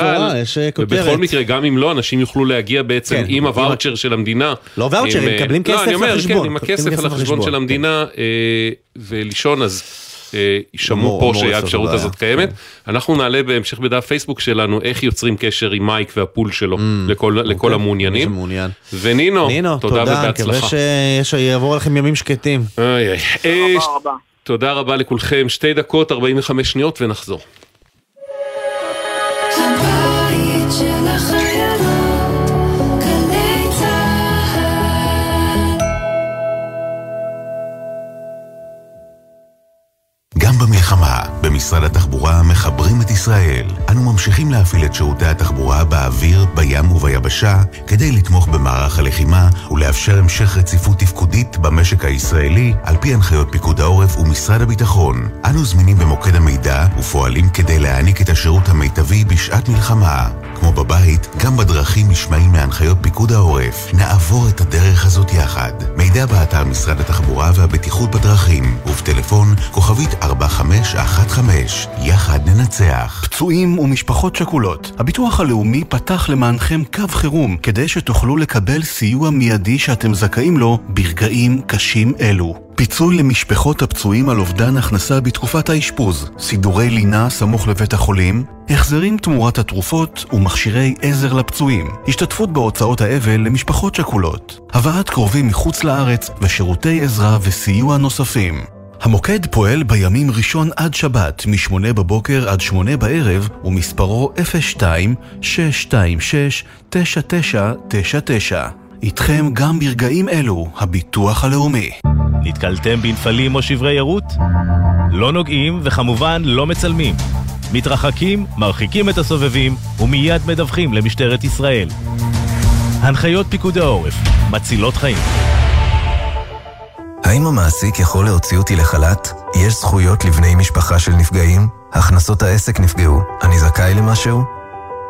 ובכל מקרה, גם אם לא, אנשים יוכלו להגיע בעצם עם הוואוצ'ר של המדינה. לא ואוצ'ר, הם מקבלים כסף על החשבון. כן, עם הכסף על החשבון של המדינה, ולישון, אז ישמעו פה שהאפשרות הזאת קיימת. אנחנו נעלה בהמשך בדף פייסבוק שלנו, איך יוצרים קשר עם מייק והפול שלו, לכל המעוניינים. ונינו, תודה ובהצלחה. אני מקווה שיעבור לכם ימים שקטים. תודה רבה לכולכם, שתי דקות, ארבעים וחמש שניות ונחזור. גם במלחמה, במשרד התחבורה המחלב. מחברים את ישראל. אנו ממשיכים להפעיל את שירותי התחבורה באוויר, בים וביבשה, כדי לתמוך במערך הלחימה ולאפשר המשך רציפות תפקודית במשק הישראלי, על פי הנחיות פיקוד העורף ומשרד הביטחון. אנו זמינים במוקד המידע ופועלים כדי להעניק את השירות המיטבי בשעת מלחמה. כמו בבית, גם בדרכים נשמעים מהנחיות פיקוד העורף. נעבור את הדרך הזאת יחד. מידע באתר משרד התחבורה והבטיחות בדרכים, ובטלפון כוכבית ארבע חמש אחת חמש. יחד ננצח. פצועים ומשפחות שכולות, הביטוח הלאומי פתח למענכם קו חירום, כדי שתוכלו לקבל סיוע מיידי שאתם זכאים לו ברגעים קשים אלו. פיצוי למשפחות הפצועים על אובדן הכנסה בתקופת האשפוז, סידורי לינה סמוך לבית החולים, החזרים תמורת התרופות ומכשירי עזר לפצועים, השתתפות בהוצאות האבל למשפחות שכולות, הבאת קרובים מחוץ לארץ ושירותי עזרה וסיוע נוספים. המוקד פועל בימים ראשון עד שבת, משמונה בבוקר עד שמונה בערב, ומספרו אפס שתיים שש שתיים שש תשע תשע תשע תשע. איתכם גם ברגעים אלו, הביטוח הלאומי. נתקלתם בנפלים או שברי ירות? לא נוגעים וכמובן לא מצלמים. מתרחקים, מרחיקים את הסובבים ומיד מדווחים למשטרת ישראל. הנחיות פיקוד העורף, מצילות חיים. האם המעסיק יכול להוציא אותי לחל"ת? יש זכויות לבני משפחה של נפגעים? הכנסות העסק נפגעו. אני זכאי למשהו?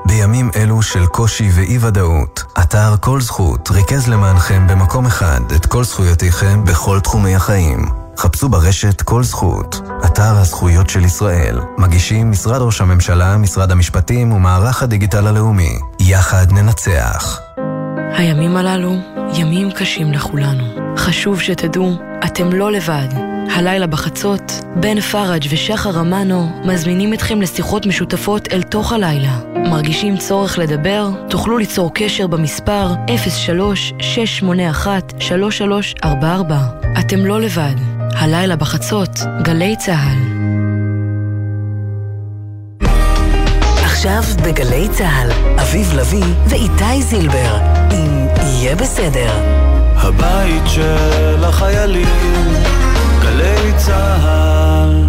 בימים אלו של קושי ואי-ודאות, אתר כל זכות ריכז למענכם במקום אחד את כל זכויותיכם בכל תחומי החיים. חפשו ברשת כל זכות, אתר הזכויות של ישראל. מגישים משרד ראש הממשלה, משרד המשפטים ומערך הדיגיטל הלאומי. יחד ננצח. הימים הללו ימים קשים לכולנו. חשוב שתדעו, אתם לא לבד. הלילה בחצות, בן פרג' ושחר אמנו מזמינים אתכם לשיחות משותפות אל תוך הלילה. מרגישים צורך לדבר? תוכלו ליצור קשר במספר אפס שלוש שש שמונה אחת שלוש שלוש ארבע ארבע. אתם לא לבד. הלילה בחצות, גלי צהל. עכשיו בגלי צהל, אביב לוי ואיתי זילבר, אם יהיה בסדר. הבית של החיילים, גלי צהל.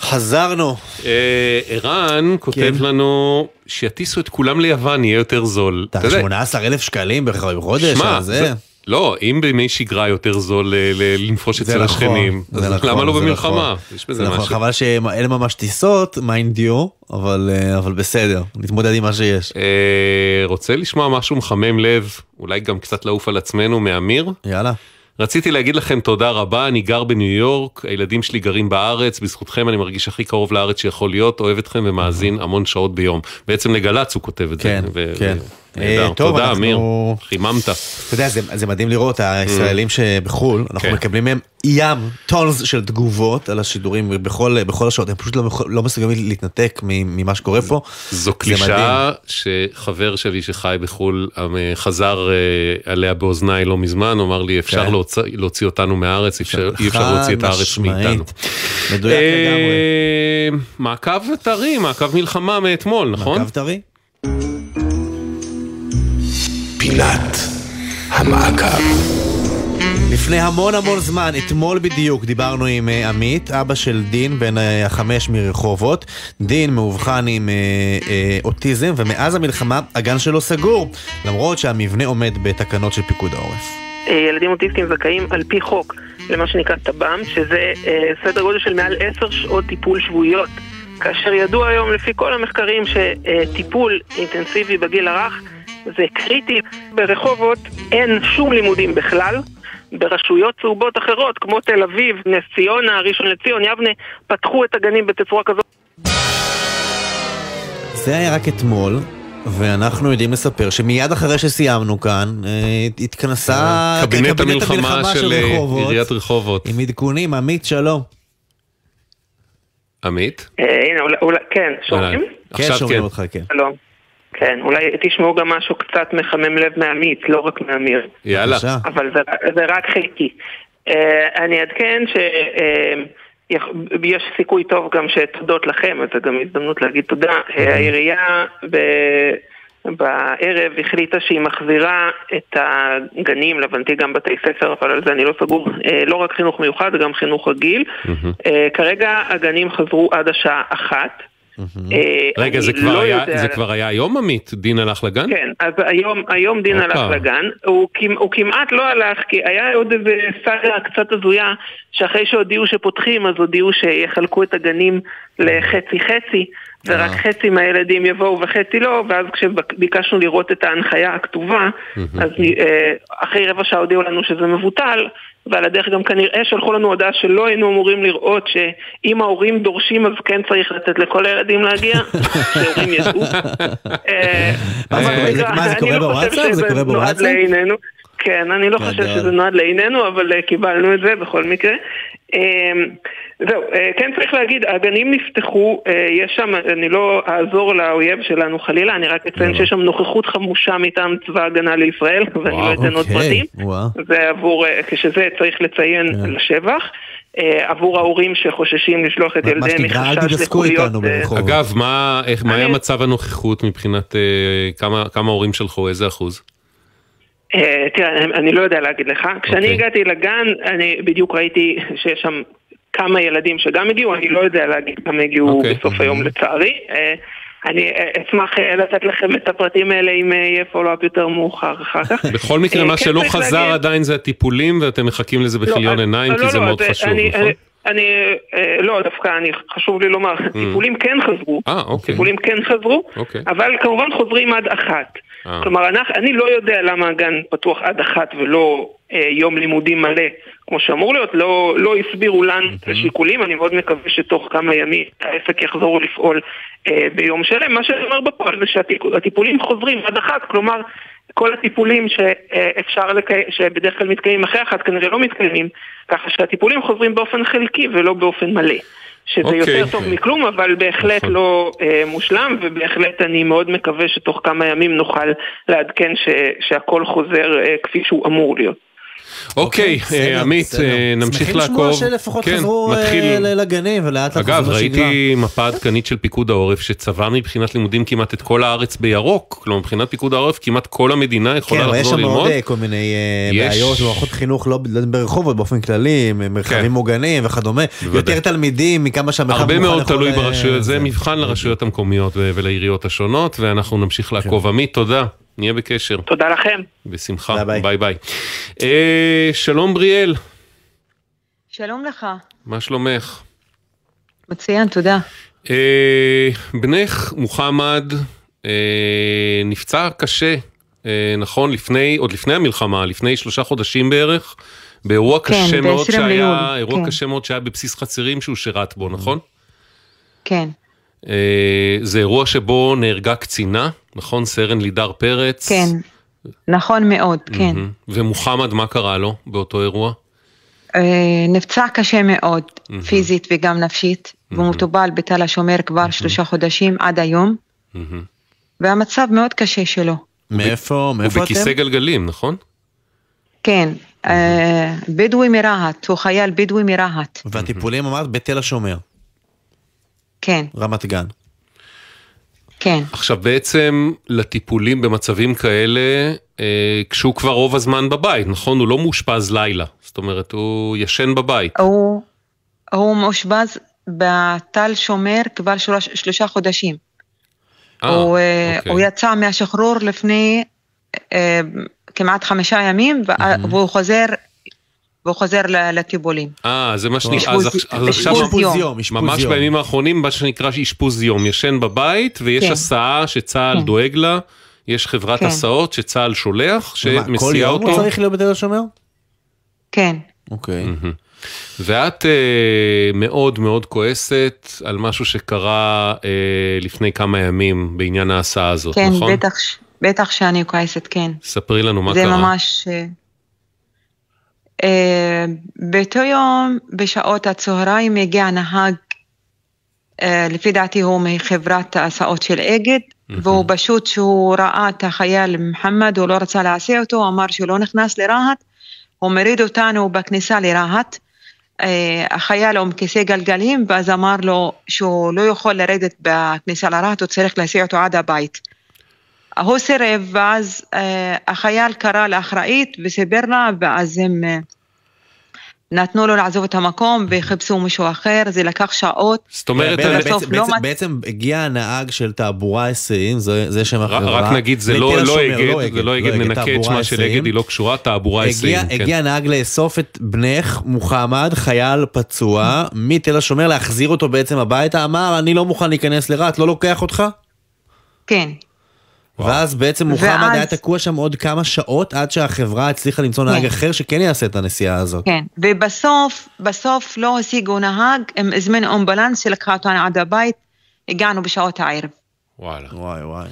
חזרנו. ערן כותב לנו שיטיסו את כולם ליוון, יהיה יותר זול. שמונה עשר אלף שקלים בחודש. שמה, זה... לא, אם בימי שגרה יותר זול לנפוש אצל השכנים, למה לא במלחמה? חבל שאין ממש טיסות, מיינד יו, אבל בסדר, נתמודד עם מה שיש. רוצה לשמוע משהו מחמם לב, אולי גם קצת לעוף על עצמנו, מאמיר? יאללה. רציתי להגיד לכם תודה רבה, אני גר בניו יורק, הילדים שלי גרים בארץ, בזכותכם אני מרגיש הכי קרוב לארץ שיכול להיות, אוהב אתכם ומאזין המון שעות ביום. בעצם לגלץ הוא כותב את זה. כן, כן. תודה אמיר, חיממת. אתה יודע, זה מדהים לראות הישראלים שבחול, אנחנו מקבלים מהם ים, טונס של תגובות על השידורים בכל השעות, הם פשוט לא מסוגלים להתנתק ממה שקורה פה. זו קלישה שחבר שלי שחי בחול חזר עליה באוזניי לא מזמן, אמר לי אפשר להוציא אותנו מהארץ, אי אפשר להוציא את הארץ מאיתנו. מדויק לגמרי. מעקב טרי, מעקב מלחמה מאתמול, נכון? מעקב טרי? פינת המעקב. לפני המון המון זמן, אתמול בדיוק, דיברנו עם עמית, אבא של דין, בן החמש מרחובות. דין מאובחן עם אוטיזם, ומאז המלחמה הגן שלו סגור, למרות שהמבנה עומד בתקנות של פיקוד העורף. ילדים אוטיסטים זכאים על פי חוק למה שנקרא טב"ם, שזה סדר גודל של מעל עשר שעות טיפול שבועיות, כאשר ידוע היום לפי כל המחקרים שטיפול אינטנסיבי בגיל הרך זה קריטי. ברחובות אין שום לימודים בכלל. ברשויות צהובות אחרות, כמו תל אביב, נס ציונה, ראשון לציון, יבנה, פתחו את הגנים בתצורה כזאת. זה היה רק אתמול, ואנחנו יודעים לספר שמיד אחרי שסיימנו כאן, התכנסה קבינט המלחמה של עיריית רחובות. עם עדכונים, עמית, שלום. עמית? הנה, אולי, כן, שומעים? כן, שומעים אותך, כן. שלום. כן, אולי תשמעו גם משהו קצת מחמם לב מעמית, לא רק מאמיר. יאללה. אבל זה, זה רק חלקי. Uh, אני אדכן שיש uh, סיכוי טוב גם שתודות לכם, אז זה גם הזדמנות להגיד תודה. Mm-hmm. העירייה ב, בערב החליטה שהיא מחזירה את הגנים, לבנתי גם בתי ספר, אבל על זה אני לא סגור, לא רק חינוך מיוחד, גם חינוך רגיל. כרגע הגנים חזרו עד השעה אחת. רגע, זה כבר היה היום עמית? דין הלך לגן? כן, אז היום דין הלך לגן. הוא כמעט לא הלך, כי היה עוד איזה סאגה קצת הזויה, שאחרי שהודיעו שפותחים, אז הודיעו שיחלקו את הגנים לחצי-חצי, ורק חצי מהילדים יבואו וחצי לא, ואז כשביקשנו לראות את ההנחיה הכתובה, אז אחרי רבע שעה הודיעו לנו שזה מבוטל, ועל הדרך גם כנראה שלחו לנו הודעה שלא היינו אמורים לראות שאם ההורים דורשים אז כן צריך לתת לכל הילדים להגיע, שההורים ידעו. מה זה קורה בוואטסאפ? זה קורה בוואטסאפ? כן, אני לא חושב שזה נועד לעינינו, אבל קיבלנו את זה בכל מקרה. זהו, כן צריך להגיד, הגנים נפתחו, יש שם, אני לא אעזור לאויב שלנו חלילה, אני רק אציין שיש שם נוכחות חמושה מטעם צבא הגנה לישראל, ואני לא אתן עוד פרטים, זה עבור, כשזה צריך לציין לשבח, עבור ההורים שחוששים לשלוח את ילדיהם מחשש לחוליות. אגב, מה היה מצב הנוכחות מבחינת כמה הורים שלחו, איזה אחוז? תראה, אני לא יודע להגיד לך. כשאני הגעתי לגן, אני בדיוק ראיתי שיש שם כמה ילדים שגם הגיעו, אני לא יודע להגיד כמה הגיעו בסוף היום לצערי. אני אשמח לתת לכם את הפרטים האלה אם יהיה פולו-אפ יותר מאוחר אחר כך. בכל מקרה, מה שלא חזר עדיין זה הטיפולים, ואתם מחכים לזה בכיליון עיניים, כי זה מאוד חשוב, נכון? אני, לא, דווקא אני, חשוב לי לומר, טיפולים כן חזרו, טיפולים כן חזרו, אבל כמובן חוזרים עד אחת. כלומר, אני לא יודע למה הגן פתוח עד אחת ולא יום לימודים מלא, כמו שאמור להיות, לא הסבירו לנו לשיקולים, אני מאוד מקווה שתוך כמה ימים העסק יחזור לפעול ביום שלם. מה שאני אומר בפועל זה שהטיפולים חוזרים עד אחת, כלומר, כל הטיפולים שאפשר לקיים, שבדרך כלל מתקיימים אחרי אחת, כנראה לא מתקיימים, ככה שהטיפולים חוזרים באופן חלקי ולא באופן מלא. שזה יותר טוב מכלום, אבל בהחלט לא מושלם, ובהחלט אני מאוד מקווה שתוך כמה ימים נוכל לעדכן שהכל חוזר כפי שהוא אמור להיות. אוקיי, עמית, נמשיך לעקוב. שמחים שמוע שלפחות חזרו לגנים ולאט לחזור לשגרה. אגב, ראיתי מפה עדכנית של פיקוד העורף שצבע מבחינת לימודים כמעט את כל הארץ בירוק, כלומר מבחינת פיקוד העורף כמעט כל המדינה יכולה לחזור ללמוד. כן, יש שם עוד כל מיני בעיות מערכות חינוך לא ברחובות באופן כללי, מרחבים מוגנים וכדומה, יותר תלמידים מכמה שהמרחב מוכן. הרבה מאוד תלוי ברשויות, זה מבחן לרשויות המקומיות ולעיריות השונות, ואנחנו נמשיך לעקוב. עמית, תודה. נהיה בקשר. תודה לכם. בשמחה, ביי ביי. אה, שלום בריאל. שלום לך. מה שלומך? מצוין, תודה. אה, בנך מוחמד אה, נפצע קשה, אה, נכון, לפני, עוד לפני המלחמה, לפני שלושה חודשים בערך, באירוע כן, קשה מאוד שהיה, מיליון. אירוע כן. קשה מאוד שהיה בבסיס חצירים שהוא שירת בו, נכון? כן. זה אירוע שבו נהרגה קצינה, נכון? סרן לידר פרץ. כן, נכון מאוד, כן. ומוחמד, מה קרה לו באותו אירוע? נפצע קשה מאוד, פיזית וגם נפשית, ומטובל בתל השומר כבר שלושה חודשים עד היום, והמצב מאוד קשה שלו. מאיפה, מאיפה אתם? ובכיסא גלגלים, נכון? כן, בדואי מרהט, הוא חייל בדואי מרהט. והטיפולים אמרת בתל השומר. כן. רמת גן. כן. עכשיו בעצם לטיפולים במצבים כאלה, אה, כשהוא כבר רוב הזמן בבית, נכון? הוא לא מאושפז לילה, זאת אומרת, הוא ישן בבית. הוא, הוא מאושפז בתל שומר כבר שלוש, שלושה חודשים. 아, הוא, אוקיי. הוא יצא מהשחרור לפני אה, כמעט חמישה ימים, mm-hmm. והוא חוזר... והוא חוזר לטיפולים. אה, זה מה שנקרא, אז עכשיו, ממש בימים האחרונים, מה שנקרא אשפוז יום, ישן בבית, ויש הסעה שצהל דואג לה, יש חברת הסעות שצהל שולח, שמסיעה אותו. כל יום צריך להיות בתל השומר? כן. אוקיי. ואת מאוד מאוד כועסת על משהו שקרה לפני כמה ימים, בעניין ההסעה הזאת, נכון? כן, בטח שאני כועסת, כן. ספרי לנו מה קרה. זה ממש... באותו יום בשעות הצהריים הגיע נהג, לפי דעתי הוא מחברת ההסעות של אגד, והוא פשוט שהוא ראה את החייל מוחמד, הוא לא רצה להסיע אותו, הוא אמר שהוא לא נכנס לרהט, הוא מריד אותנו בכניסה לרהט, החייל הוא מכיסא גלגלים, ואז אמר לו שהוא לא יכול לרדת בכניסה לרהט, הוא צריך להסיע אותו עד הבית. הוא סירב, ואז החייל קרא לאחראית וסיבר לה, ואז הם נתנו לו לעזוב את המקום וחיפשו מישהו אחר, זה לקח שעות. זאת אומרת, בעצם הגיע הנהג של תעבורה עשרים, זה שם החברה. רק נגיד, זה לא אגד, ננקה את שמה של אגד, היא לא קשורה, תעבורה עשרים. הגיע הנהג לאסוף את בנך מוחמד, חייל פצוע, מתל השומר להחזיר אותו בעצם הביתה, אמר, אני לא מוכן להיכנס לרע, את לא לוקח אותך? כן. ואז בעצם מוחמד היה תקוע שם עוד כמה שעות, עד שהחברה הצליחה למצוא נהג אחר שכן יעשה את הנסיעה הזאת. כן, ובסוף, בסוף לא השיגו נהג, הם הזמינו אמבולנס שלקחה אותנו עד הבית, הגענו בשעות הערב. וואלה. וואי וואי.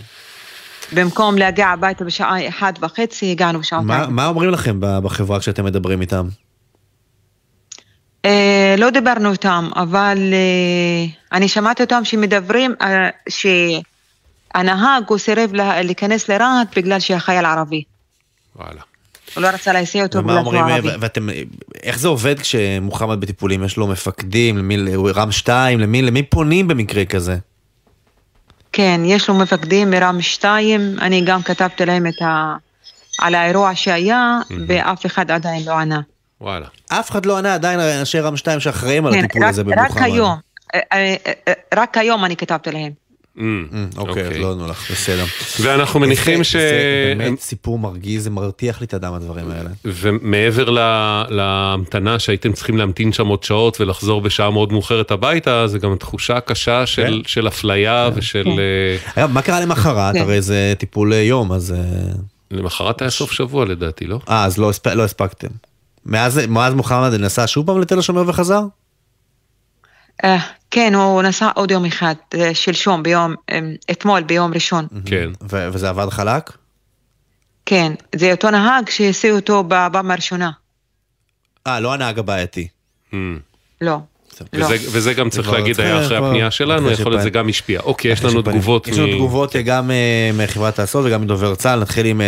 במקום להגיע הביתה בשעה אחת וחצי, הגענו בשעות הערב. מה אומרים לכם בחברה כשאתם מדברים איתם? לא דיברנו איתם, אבל אני שמעתי אותם שמדברים, ש... הנהג הוא סירב להיכנס לרהט בגלל שהחייל ערבי. וואלה. הוא לא רצה להסיע אותו בגלל שהוא ערבי. ואתם, איך זה עובד כשמוחמד בטיפולים יש לו מפקדים, למי, רם שתיים, למי, למי פונים במקרה כזה? כן, יש לו מפקדים מרם שתיים, אני גם כתבתי להם את ה... על האירוע שהיה, mm-hmm. ואף אחד עדיין לא ענה. וואלה. אף אחד לא ענה עדיין אנשי רם שתיים שאחראים כן, על הטיפול רק, הזה במוחמד. רק היום, רק היום אני כתבתי להם. אוקיי, אז לא ענו לך, בסדר. ואנחנו מניחים ש... זה באמת סיפור מרגיז, זה מרתיח לי את אדם הדברים האלה. ומעבר להמתנה שהייתם צריכים להמתין שם עוד שעות ולחזור בשעה מאוד מאוחרת הביתה, זה גם תחושה קשה של אפליה ושל... מה קרה למחרת? הרי זה טיפול יום, אז... למחרת היה סוף שבוע לדעתי, לא? אה, אז לא הספקתם. מאז מוחמד נסע שוב פעם לתל השומר וחזר? כן, הוא נסע עוד יום אחד, שלשום ביום, אתמול ביום ראשון. כן. וזה עבד חלק? כן, זה אותו נהג שהסיע אותו בפעם הראשונה. אה, לא הנהג הבעייתי. לא. וזה גם צריך להגיד, היה אחרי הפנייה שלנו, יכול להיות זה גם השפיע. אוקיי, יש לנו תגובות. יש לנו תגובות גם מחברת הסוד וגם מדובר צה"ל, נתחיל עם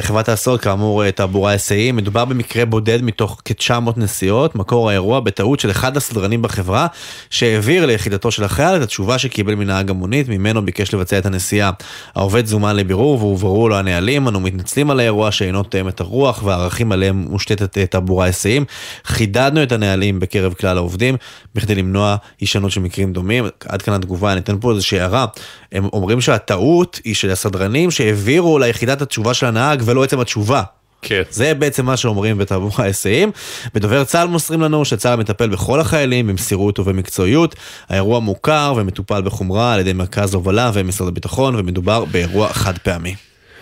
חברת הסוד, כאמור תעבורה עשרים, מדובר במקרה בודד מתוך כ-תשע מאות נסיעות, מקור האירוע בטעות של אחד הסדרנים בחברה, שהעביר ליחידתו של החייל את התשובה שקיבל מנהג המונית, ממנו ביקש לבצע את הנסיעה. העובד זומן לבירור והובהרו לו הנהלים, אנו מתנצלים על האירוע שאינו תואם את הרוח והערכים עליהם מושתתת תעבורה עשרים. חידדנו את הנהלים בקרב כלל העובדים בכדי למנוע הישנות של מקרים דומים. עד כאן התגובה, אני אתן פה איזושהי הערה. הם אומרים שהטעות היא של הסדרנים שהעבירו ליחידת התשובה של הנהג ולא עצם התשובה. כן. זה בעצם מה שאומרים בתעבורה עשרים. בדובר צה"ל מוסרים לנו שצה"ל מטפל בכל החיילים במסירות ובמקצועיות. האירוע מוכר ומטופל בחומרה על ידי מרכז הובלה ומשרד הביטחון, ומדובר באירוע חד פעמי.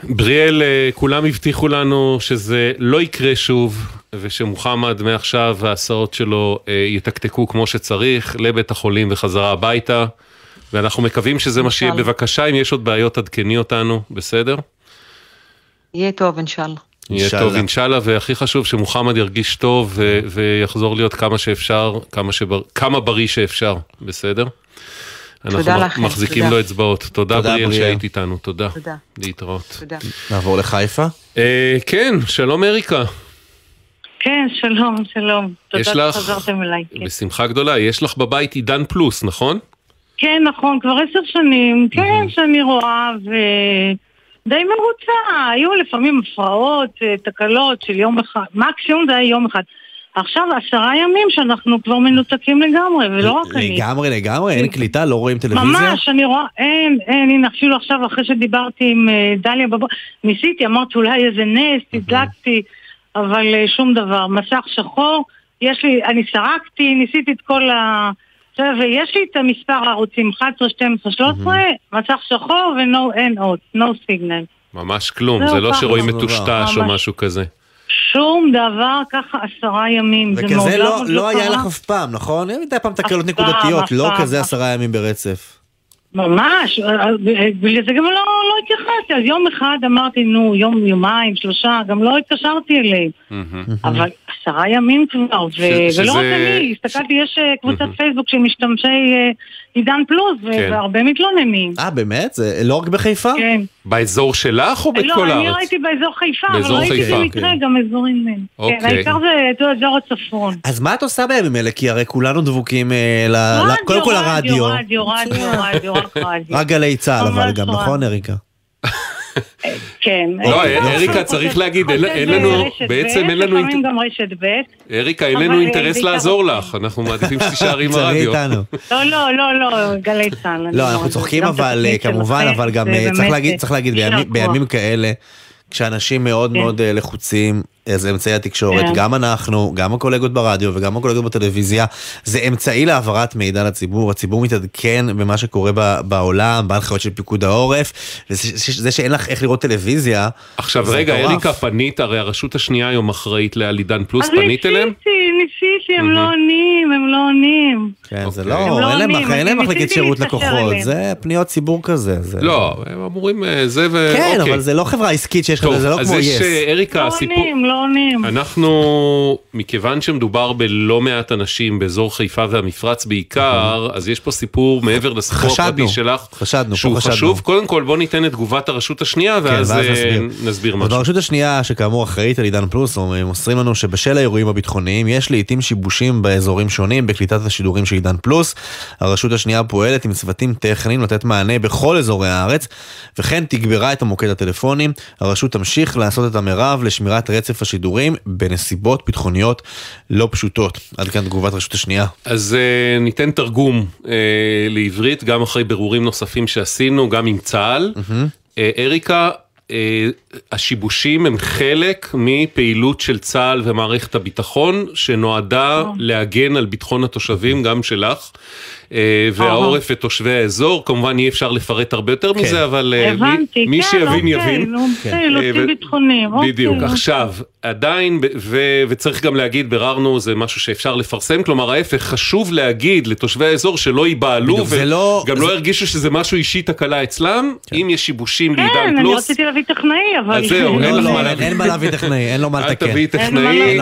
בריאל, כולם הבטיחו לנו שזה לא יקרה שוב, ושמוחמד מעכשיו וההסעות שלו יתקתקו כמו שצריך, לבית החולים וחזרה הביתה, ואנחנו מקווים שזה מה שיהיה. בבקשה, אם יש עוד בעיות, תדכני אותנו, בסדר? יהיה טוב, אינשאללה. יהיה טוב, אינשאללה, והכי חשוב שמוחמד ירגיש טוב, ויחזור להיות כמה שאפשר, כמה בריא שאפשר, בסדר? אנחנו מחזיקים לו אצבעות. תודה בריאל שהיית איתנו, תודה. להתראות. נעבור לחיפה? כן, שלום אריקה. כן, שלום, שלום. תודה שחזרתם אליי. בשמחה גדולה, יש לך בבית עידן פלוס, נכון? כן, נכון, כבר עשר שנים, כן, שאני רואה ודי מרוצה. היו לפעמים הפרעות, תקלות של יום אחד, מקסימום זה היה יום אחד. עכשיו עשרה ימים שאנחנו כבר מנותקים לגמרי, ולא רק אני. לגמרי, לגמרי? אין קליטה? לא רואים טלוויזיה? ממש, אני רואה, אין, אין, הנה, אפילו עכשיו אחרי שדיברתי עם דליה בבו, ניסיתי, אמרתי אולי איזה נס, תדלקתי, אבל שום דבר, מסך שחור, יש לי, אני שרקתי, ניסיתי את כל ה... ויש לי את המספר הערוצים, אחת עשרה, שתים עשרה, שלוש עשרה, מסך שחור ואין עוד, no signal. ממש כלום, זה לא שרואים מטושטש או משהו כזה. שום דבר, ככה עשרה ימים. וכזה לא, לא היה לך אף פעם, נכון? היה מדי פעם תקלות נקודתיות, לא כזה עשרה ימים ברצף. ממש, זה גם לא, לא התייחסתי. אז יום אחד אמרתי, נו, יום, יומיים, שלושה, גם לא התקשרתי אליהם. אבל עשרה ימים כבר, ולא רק אני, הסתכלתי, יש קבוצת פייסבוק של משתמשי עידן פלוס, והרבה מתלוננים. אה, באמת? זה לא רק בחיפה? כן. באזור שלך או בכל הארץ? לא, אני ראיתי באזור חיפה, אבל ראיתי במקרה גם אזורים. כן, העיקר זה אזור הצפון. אז מה את עושה בימים אלה? כי הרי כולנו דבוקים קודם כל הרדיו. רדיו, רדיו, רדיו, רדיו. רק גלי צהל, אבל גם נכון, אריקה? כן. לא, אריקה, צריך להגיד, אין לנו, בעצם אין לנו, לפעמים גם רשת ב'. אריקה, אין לנו אינטרס לעזור לך, אנחנו מעדיפים שתישארי עם הרדיו. לא, לא, לא, לא, גלי צה"ל. לא, אנחנו צוחקים, אבל כמובן, אבל גם צריך להגיד, בימים כאלה, כשאנשים מאוד מאוד לחוצים, אז אמצעי התקשורת, גם אנחנו, גם הקולגות ברדיו וגם הקולגות בטלוויזיה, זה אמצעי להעברת מידע לציבור. הציבור מתעדכן במה שקורה בעולם, בהנחיות של פיקוד העורף, וזה שאין לך איך לראות טלוויזיה. עכשיו רגע, אריקה, פנית, הרי הרשות השנייה היום אחראית לעידן פלוס, פנית אליהם? אז ניסיתי, ניסיתי, הם לא עונים, הם לא עונים. כן, זה לא, אין להם מחלקת שירות לקוחות, זה פניות ציבור כזה. לא, הם אמורים, זה ו... כן, אבל זה לא חברה עסקית שיש לך, זה לא כמו יש. אנחנו, מכיוון שמדובר בלא מעט אנשים באזור חיפה והמפרץ בעיקר, אז יש פה סיפור מעבר לסיפור הפרטי שלך, שהוא חשוב. קודם כל בוא ניתן את תגובת הרשות השנייה ואז נסביר משהו. הרשות השנייה שכאמור אחראית על עידן פלוס מוסרים לנו שבשל האירועים הביטחוניים יש לעתים שיבושים באזורים שונים בקליטת השידורים של עידן פלוס. הרשות השנייה פועלת עם צוותים טכניים לתת מענה בכל אזורי הארץ, וכן תגברה את המוקד הטלפוני. הרשות תמשיך לעשות את המרב לשמירת רצף השידורים בנסיבות ביטחוניות לא פשוטות. עד כאן תגובת רשות השנייה. אז uh, ניתן תרגום uh, לעברית, גם אחרי ברורים נוספים שעשינו, גם עם צה"ל. Mm-hmm. uh, אריקה, uh, השיבושים הם חלק מפעילות של צה"ל ומערכת הביטחון, שנועדה oh. להגן על ביטחון התושבים, גם שלך. והעורף ותושבי האזור, כמובן אי אפשר לפרט הרבה יותר מזה, אבל מי שיבין יבין. אילוצים ביטחוניים. בדיוק, עכשיו, עדיין, וצריך גם להגיד, בררנו, זה משהו שאפשר לפרסם, כלומר ההפך, חשוב להגיד לתושבי האזור שלא ייבעלו, וגם לא הרגישו שזה משהו אישי תקלה אצלם, אם יש שיבושים בעידן פלוס. כן, אני רציתי להביא טכנאי, אבל... אז זהו, אין מה להביא טכנאי, אין לו מה לתקן. אל תביא טכנאי,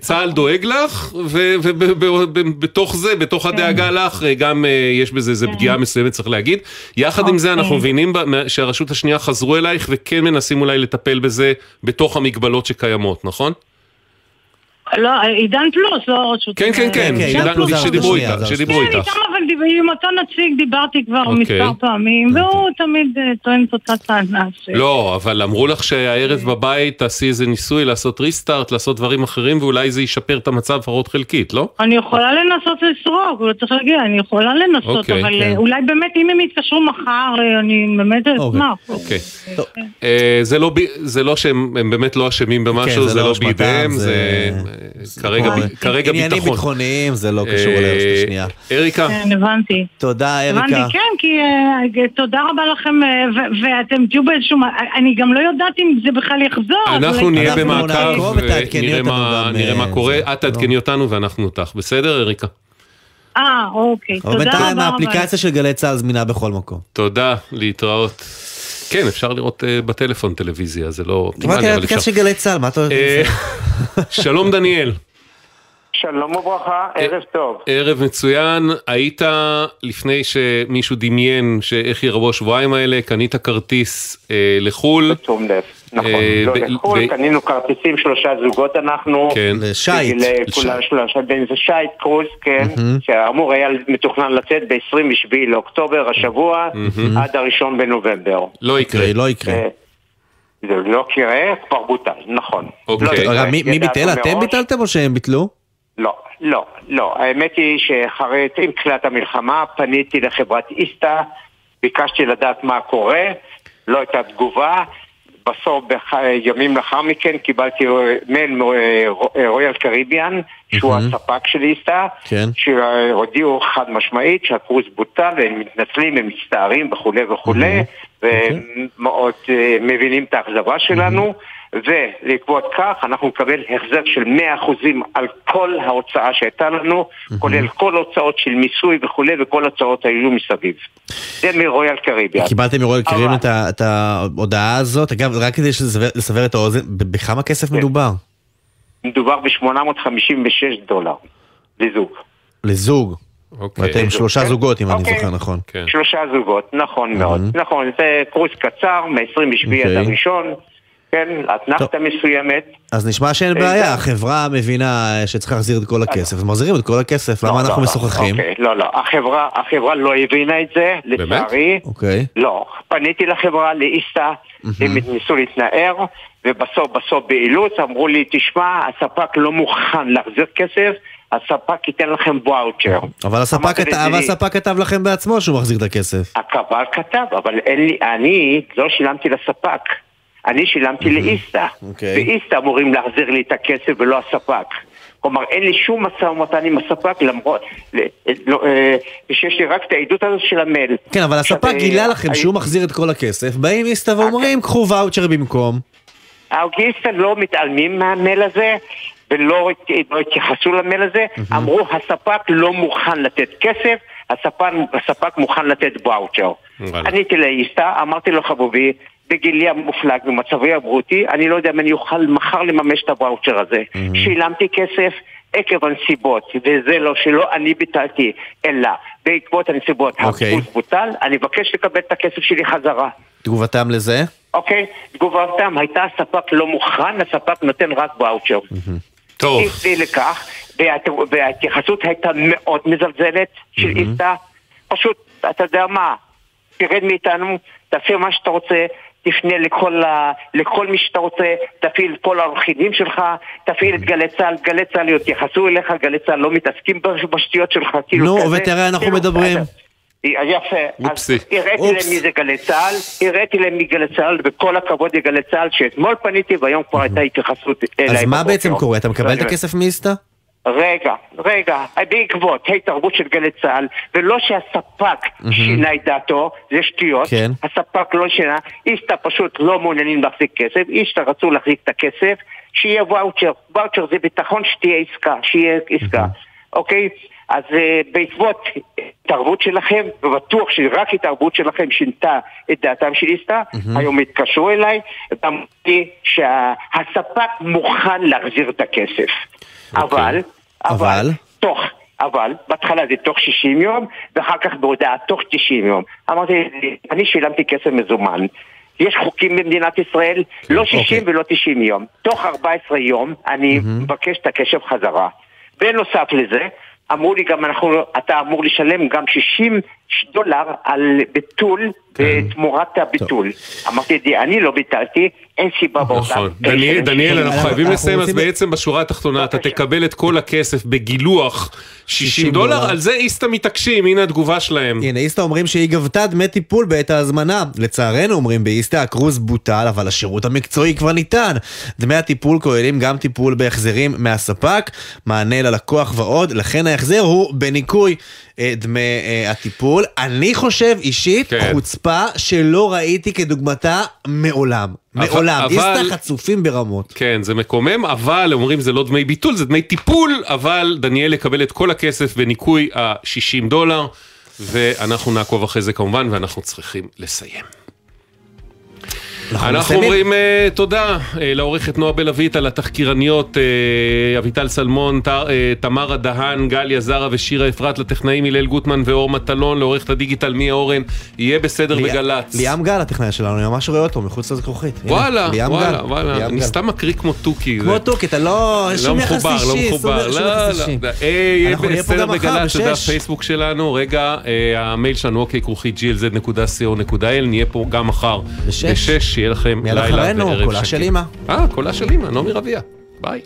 צה"ל דואג לך, ובתוך זה, בתוך הדאגה לך, גם יש בזה, זה פגיעה מסוימת, צריך להגיד. יחד עם זה אנחנו מבינים שהרשות השנייה חזרו אלייך וכן מנסים אולי לטפל בזה בתוך המגבלות שקיימות, נכון? לא, עידן פלוס, לא רשות. כן, כן, כן, שדיברו איתך. כן, איתם, אבל עם אותו נציג דיברתי כבר מספר פעמים, והוא תמיד טוען אותה טענה. לא, אבל אמרו לך שהערב בבית תעשי איזה ניסוי, לעשות ריסטארט, לעשות דברים אחרים, ואולי זה ישפר את המצב פחות חלקית, לא? אני יכולה לנסות לסרוק, לא צריך להגיע, אני יכולה לנסות, אבל אולי באמת, אם הם יתקשרו מחר, אני באמת אשמח. אוקיי. זה לא שהם באמת לא אשמים במשהו, זה לא בידיהם, זה... כרגע ביטחוניים זה לא קשור לרשות השנייה. אריקה, תודה אריקה, תודה רבה לכם, ואתם תהיו באיזשהו, אני גם לא יודעת אם זה בכלל יחזור. אנחנו נהיה במעקב, נראה מה קורה, את תעדכני אותנו ואנחנו אותך, בסדר אריקה? אה, אוקיי, תודה רבה. בינתיים האפליקציה של גלי צה"ל זמינה בכל מקום. תודה, להתראות. כן, אפשר לראות בטלפון טלוויזיה, זה לא... מה כאלה אפליקציה של גלי צה"ל, מה אתה יודע? שלום דניאל. שלום וברכה, ערב טוב. ערב מצוין, היית לפני שמישהו דמיין שאיך ירבו השבועיים האלה, קנית כרטיס לחול. בתום לב, נכון, לא לחול, קנינו כרטיסים, שלושה זוגות אנחנו. כן, לשייט. זה שייט קרוז, כן, שאמור היה מתוכנן לצאת ב-עשרים ושבעה לאוקטובר השבוע, עד הראשון בנובמבר. לא יקרה, לא יקרה. זה לא קירה, כבר בוטל, נכון. מי ביטל? אתם ביטלתם או שהם ביטלו? לא, לא, לא. האמת היא שאחרי תחילת המלחמה פניתי לחברת איסטה, ביקשתי לדעת מה קורה, לא הייתה תגובה, בסוף ימים לאחר מכן קיבלתי מייל מרויאל קריביאן, שהוא הספק של איסטה, שהודיעו חד משמעית שהקרוז בוטל, והם מתנצלים, הם מצטערים וכו' וכו', ומאוד מבינים את האכזבה שלנו, ולקבוד כך אנחנו נקבל החזר של מאה אחוז על כל ההוצאה שהייתה לנו, כולל כל הוצאות של מיסוי וכו', וכל הוצאות היו מסביב. זה מרויאל קריביאן. קיבלתם מרויאל קריביאן את ההודעה הזאת? אגב, רק כדי לסבר את האוזן, בכמה כסף מדובר? מדובר ב-שמונה מאות חמישים ושש דולר. לזוג. לזוג? ואתם שלושה זוגות, אם אני זוכר, נכון. שלושה זוגות, נכון מאוד. נכון, זה קרוס קצר, מ-עשרים ושבעה עד הראשון, כן, התנחתה מסוימת. אז נשמע שאין בעיה, החברה מבינה שצריך להחזיר את כל הכסף, אז מחזירים את כל הכסף, למה אנחנו משוחחים? לא, לא, החברה לא הבינה את זה, לצערי. לא, פניתי לחברה, לאיסה, הם ניסו להתנער, ובסוף בסוף באילוץ אמרו לי, תשמע, הספק לא מוכן להחזיר כסף, הספק ייתן לכם ואוצ'ר. אבל הספק כתב לכם בעצמו שהוא מחזיר את הכסף. הקבל כתב, אבל אני לא שילמתי לספק, אני שילמתי לאיסטה, ואיסטה אמורים להחזיר לי את הכסף ולא הספק. כלומר, אין לי שום משא ומתן עם הספק, למרות שיש לי רק את העדות הזאת של המייל. כן, אבל הספק גילה לכם שהוא מחזיר את כל הכסף, באים איסטה ואומרים, קחו ואוצ'ר במקום. האיסטה לא מתעלמים מהמייל הזה, ולא התייחסו למייל הזה, אמרו, הספק לא מוכן לתת כסף, הספק מוכן לתת ואוצ'ר. עניתי לאיסטה, אמרתי לו חבובי, בגילי המופלג, במצבי הברותי, אני לא יודע אם אני אוכל מחר לממש את הוואוצ'ר הזה. Mm-hmm. שילמתי כסף עקב הנסיבות, וזה לא שלא אני ביטלתי, אלא בעקבות הנסיבות, okay. הפוס בוטל, אני מבקש לקבל את הכסף שלי חזרה. תגובתם לזה? אוקיי, okay. תגובתם הייתה הספק לא מוכן, הספק נותן רק וואוצ'ר. Mm-hmm. טוב. איסטי לכך, וההתייחסות הייתה מאוד מזלזלת של mm-hmm. איסטה. פשוט, אתה יודע מה, תרד מאיתנו, תעשה מה שאתה רוצה, תפנה לכל, ה... לכל מי שאתה רוצה, תפעיל כל העורכים שלך, תפעיל את גלי צהל, גלי צהל יתייחסו אליך, גלי צהל לא מתעסקים בשטויות שלך. נו, ותראה, אנחנו מדברים. יפה, אז הראיתי להם מי זה גלי צהל, הראיתי להם מי גלי צהל, וכל הכבוד לגלי צהל, שאתמול פניתי והיום כבר הייתה התייחסות אליי. אז מה בעצם קורה? אתה מקבל את הכסף מאיסטה? רגע, רגע, בעקבות ההתערבות של גלי צהל, ולא שהספק mm-hmm. שינה את דעתו, זה שטויות, כן. הספק לא שינה, איסטה פשוט לא מעוניינים להחזיק כסף, איסטה רצו להחזיק את הכסף, שיהיה ואוצ'ר, ואוצ'ר זה ביטחון שתהיה עסקה, שיהיה עסקה, mm-hmm. אוקיי? אז uh, בעקבות התערבות שלכם, ובטוח שרק התערבות שלכם שינתה את דעתם של איסטה, mm-hmm. היום התקשרו אליי, ואמרתי שהספק מוכן להחזיר את הכסף. אבל, אבל, תוך, אבל, בהתחלה זה תוך שישים יום, ואחר כך בהודעה תוך תשעים יום. אמרתי, אני שילמתי כסף מזומן. יש חוקים במדינת ישראל, לא שישים ולא תשעים יום. תוך ארבעה עשר יום אני מבקש את הכסף חזרה. בנוסף לזה, אמרו לי גם אנחנו, אתה אמור לשלם גם שישים דולר על ביטול, תמורת הביטול. אמרתי, אני לא ביטלתי, אין סיבה באותה. דניאל, אנחנו חייבים לסיים, אז בעצם בשורה התחתונה, אתה תקבל את כל הכסף בגילוח שישים דולר, על זה איסטה מתעקשים, הנה התגובה שלהם. הנה, איסטה אומרים שהיא גבתה דמי טיפול בעת ההזמנה. לצערנו אומרים, באיסטה הקרוז בוטל, אבל השירות המקצועי כבר ניתן. דמי הטיפול כוללים גם טיפול בהחזרים מהספק, מענה ללקוח ועוד, לכן ההחזר הוא בניכוי דמי הטיפול. אני חושב אישית, חוצפה שלא ראיתי כדוגמתה מעולם. מעולם, איסטה חצופים ברמות. כן, זה מקומם, אבל אומרים זה לא דמי ביטול, זה דמי טיפול, אבל דניאל יקבל את כל הכסף בניכוי ה-שישים דולר, ואנחנו נעקוב אחרי זה כמובן, ואנחנו צריכים לסיים. אנחנו אומרים תודה לעורכת נועה בלווית, על התחקירניות אביטל סלמון, תמרה דהן, גליה זרה ושירה אפרת, לטכנאים הלל גוטמן ואור מטלון, לעורכת הדיגיטל מיה אורן, יהיה בסדר בגלץ. ליאם גל הטכנאי שלנו, אני ממש רואה אותו מחוץ לזכוכית. וואלה, וואלה, וואלה, אני סתם מקריא כמו טוקי. כמו טוקי, אתה לא... לא מחובר, לא מחובר. יהיה בסדר בגלץ, תודה, פייסבוק שלנו, רגע, המייל שלנו, אוקיי, כרוכי ג'י אל זד נקודה סי או נקודה אל, נהיה פה גם מחר בשש. שיהיה לכם לילה וערב שקט. קולה של אמא. אה, קולה של אמא, נעמי רביע. ביי.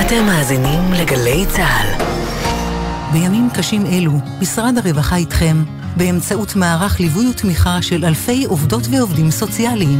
אתם מאזינים לגלי צהל. בימים קשים אלו, משרד הרווחה איתכם, באמצעות מערך ליווי ותמיכה של אלפי עובדות ועובדים סוציאליים.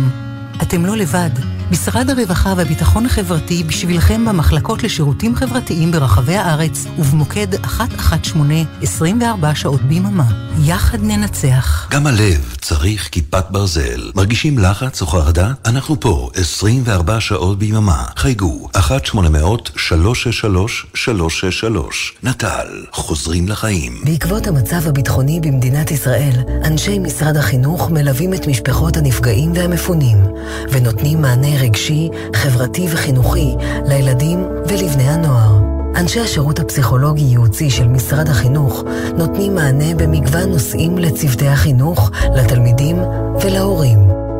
אתם לא לבד. משרד הרווחה והביטחון החברתי בשבילכם במחלקות לשירותים חברתיים ברחבי הארץ ובמוקד אחת אחת שמונה עשרים וארבע שעות ביממה. יחד ננצח. גם הלב צריך כיפת ברזל. מרגישים לחץ או חרדה? אנחנו פה עשרים וארבע שעות ביממה. חייגו אחת שמונה אפס אפס שלוש שש שלוש שלוש שש שלוש. נטל. חוזרים לחיים. בעקבות המצב הביטחוני במדינת ישראל, אנשי משרד החינוך מלווים את משפחות הנפגעים והמפונים ונותנים מענה רגשי, חברתי וחינוכי לילדים ולבני הנוער. אנשי השירות הפסיכולוגי ייעוצי של משרד החינוך נותנים מענה במגוון נושאים לצוותי החינוך, לתלמידים ולהורים.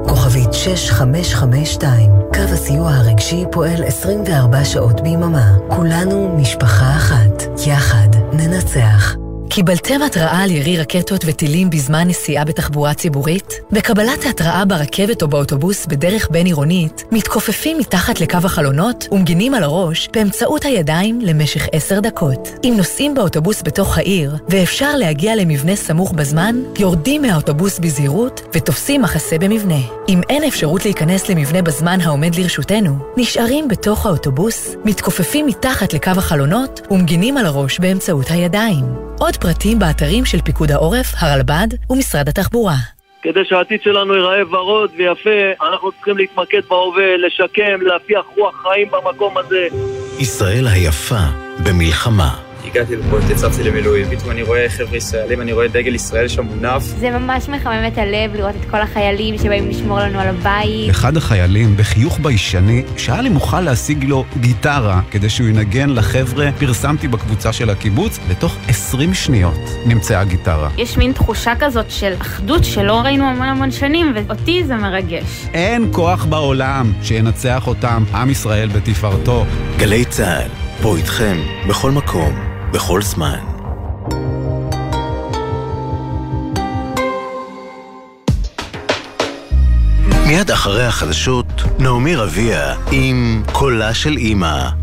כוכבית שש חמש חמש שתיים. קו הסיוע הרגשי פועל עשרים וארבע שעות ביממה. כולנו משפחה אחת. יחד ננצח. קיבלתם התראה על ירי רקטות וטילים בזמן נסיעה בתחבורה ציבורית? בקבלת ההתראה ברכבת או באוטובוס בדרך בין עירונית, מתכופפים מתחת לקו החלונות ומגינים על הראש באמצעות הידיים למשך עשר דקות. אם נוסעים באוטובוס בתוך העיר ואפשר להגיע למבנה סמוך בזמן, יורדים מהאוטובוס בזהירות ותופסים מחסה במבנה. אם אין אפשרות להיכנס למבנה בזמן העומד לרשותנו, נשארים בתוך האוטובוס, מתכופפים מתחת לקו החלונות ומגינים על הראש באמצעות הידיים. עוד פרטים באתרים של פיקוד העורף, הרלב"ד ומשרד התחבורה. כדי שהעתיד שלנו ייראה ורוד ויפה, אנחנו צריכים להתמקד בהווה, לשקם, להפיח רוח חיים במקום הזה. ישראל היפה במלחמה. הגעתי לפה, התייצבתי למילואים, פתאום אני רואה חבר'ה ישראלים, אני רואה דגל ישראל שם מונף. זה ממש מחמם את הלב לראות את כל החיילים שבאים לשמור לנו על הבית. אחד החיילים בחיוך ביישני שאל אם אוכל להשיג לו גיטרה כדי שהוא ינגן לחבר'ה. פרסמתי בקבוצה של הקיבוץ, לתוך עשרים שניות נמצאה גיטרה. יש מין תחושה כזאת של אחדות שלא ראינו המון המון שנים, ואותי זה מרגש. אין כוח בעולם שינצח אותם, עם ישראל בתפארתו. גלי צה"ל, פה איתכם, בכל מקום. בכל זמן. מיד אחרי החדשות, נעמי רביע עם קולה של אמא.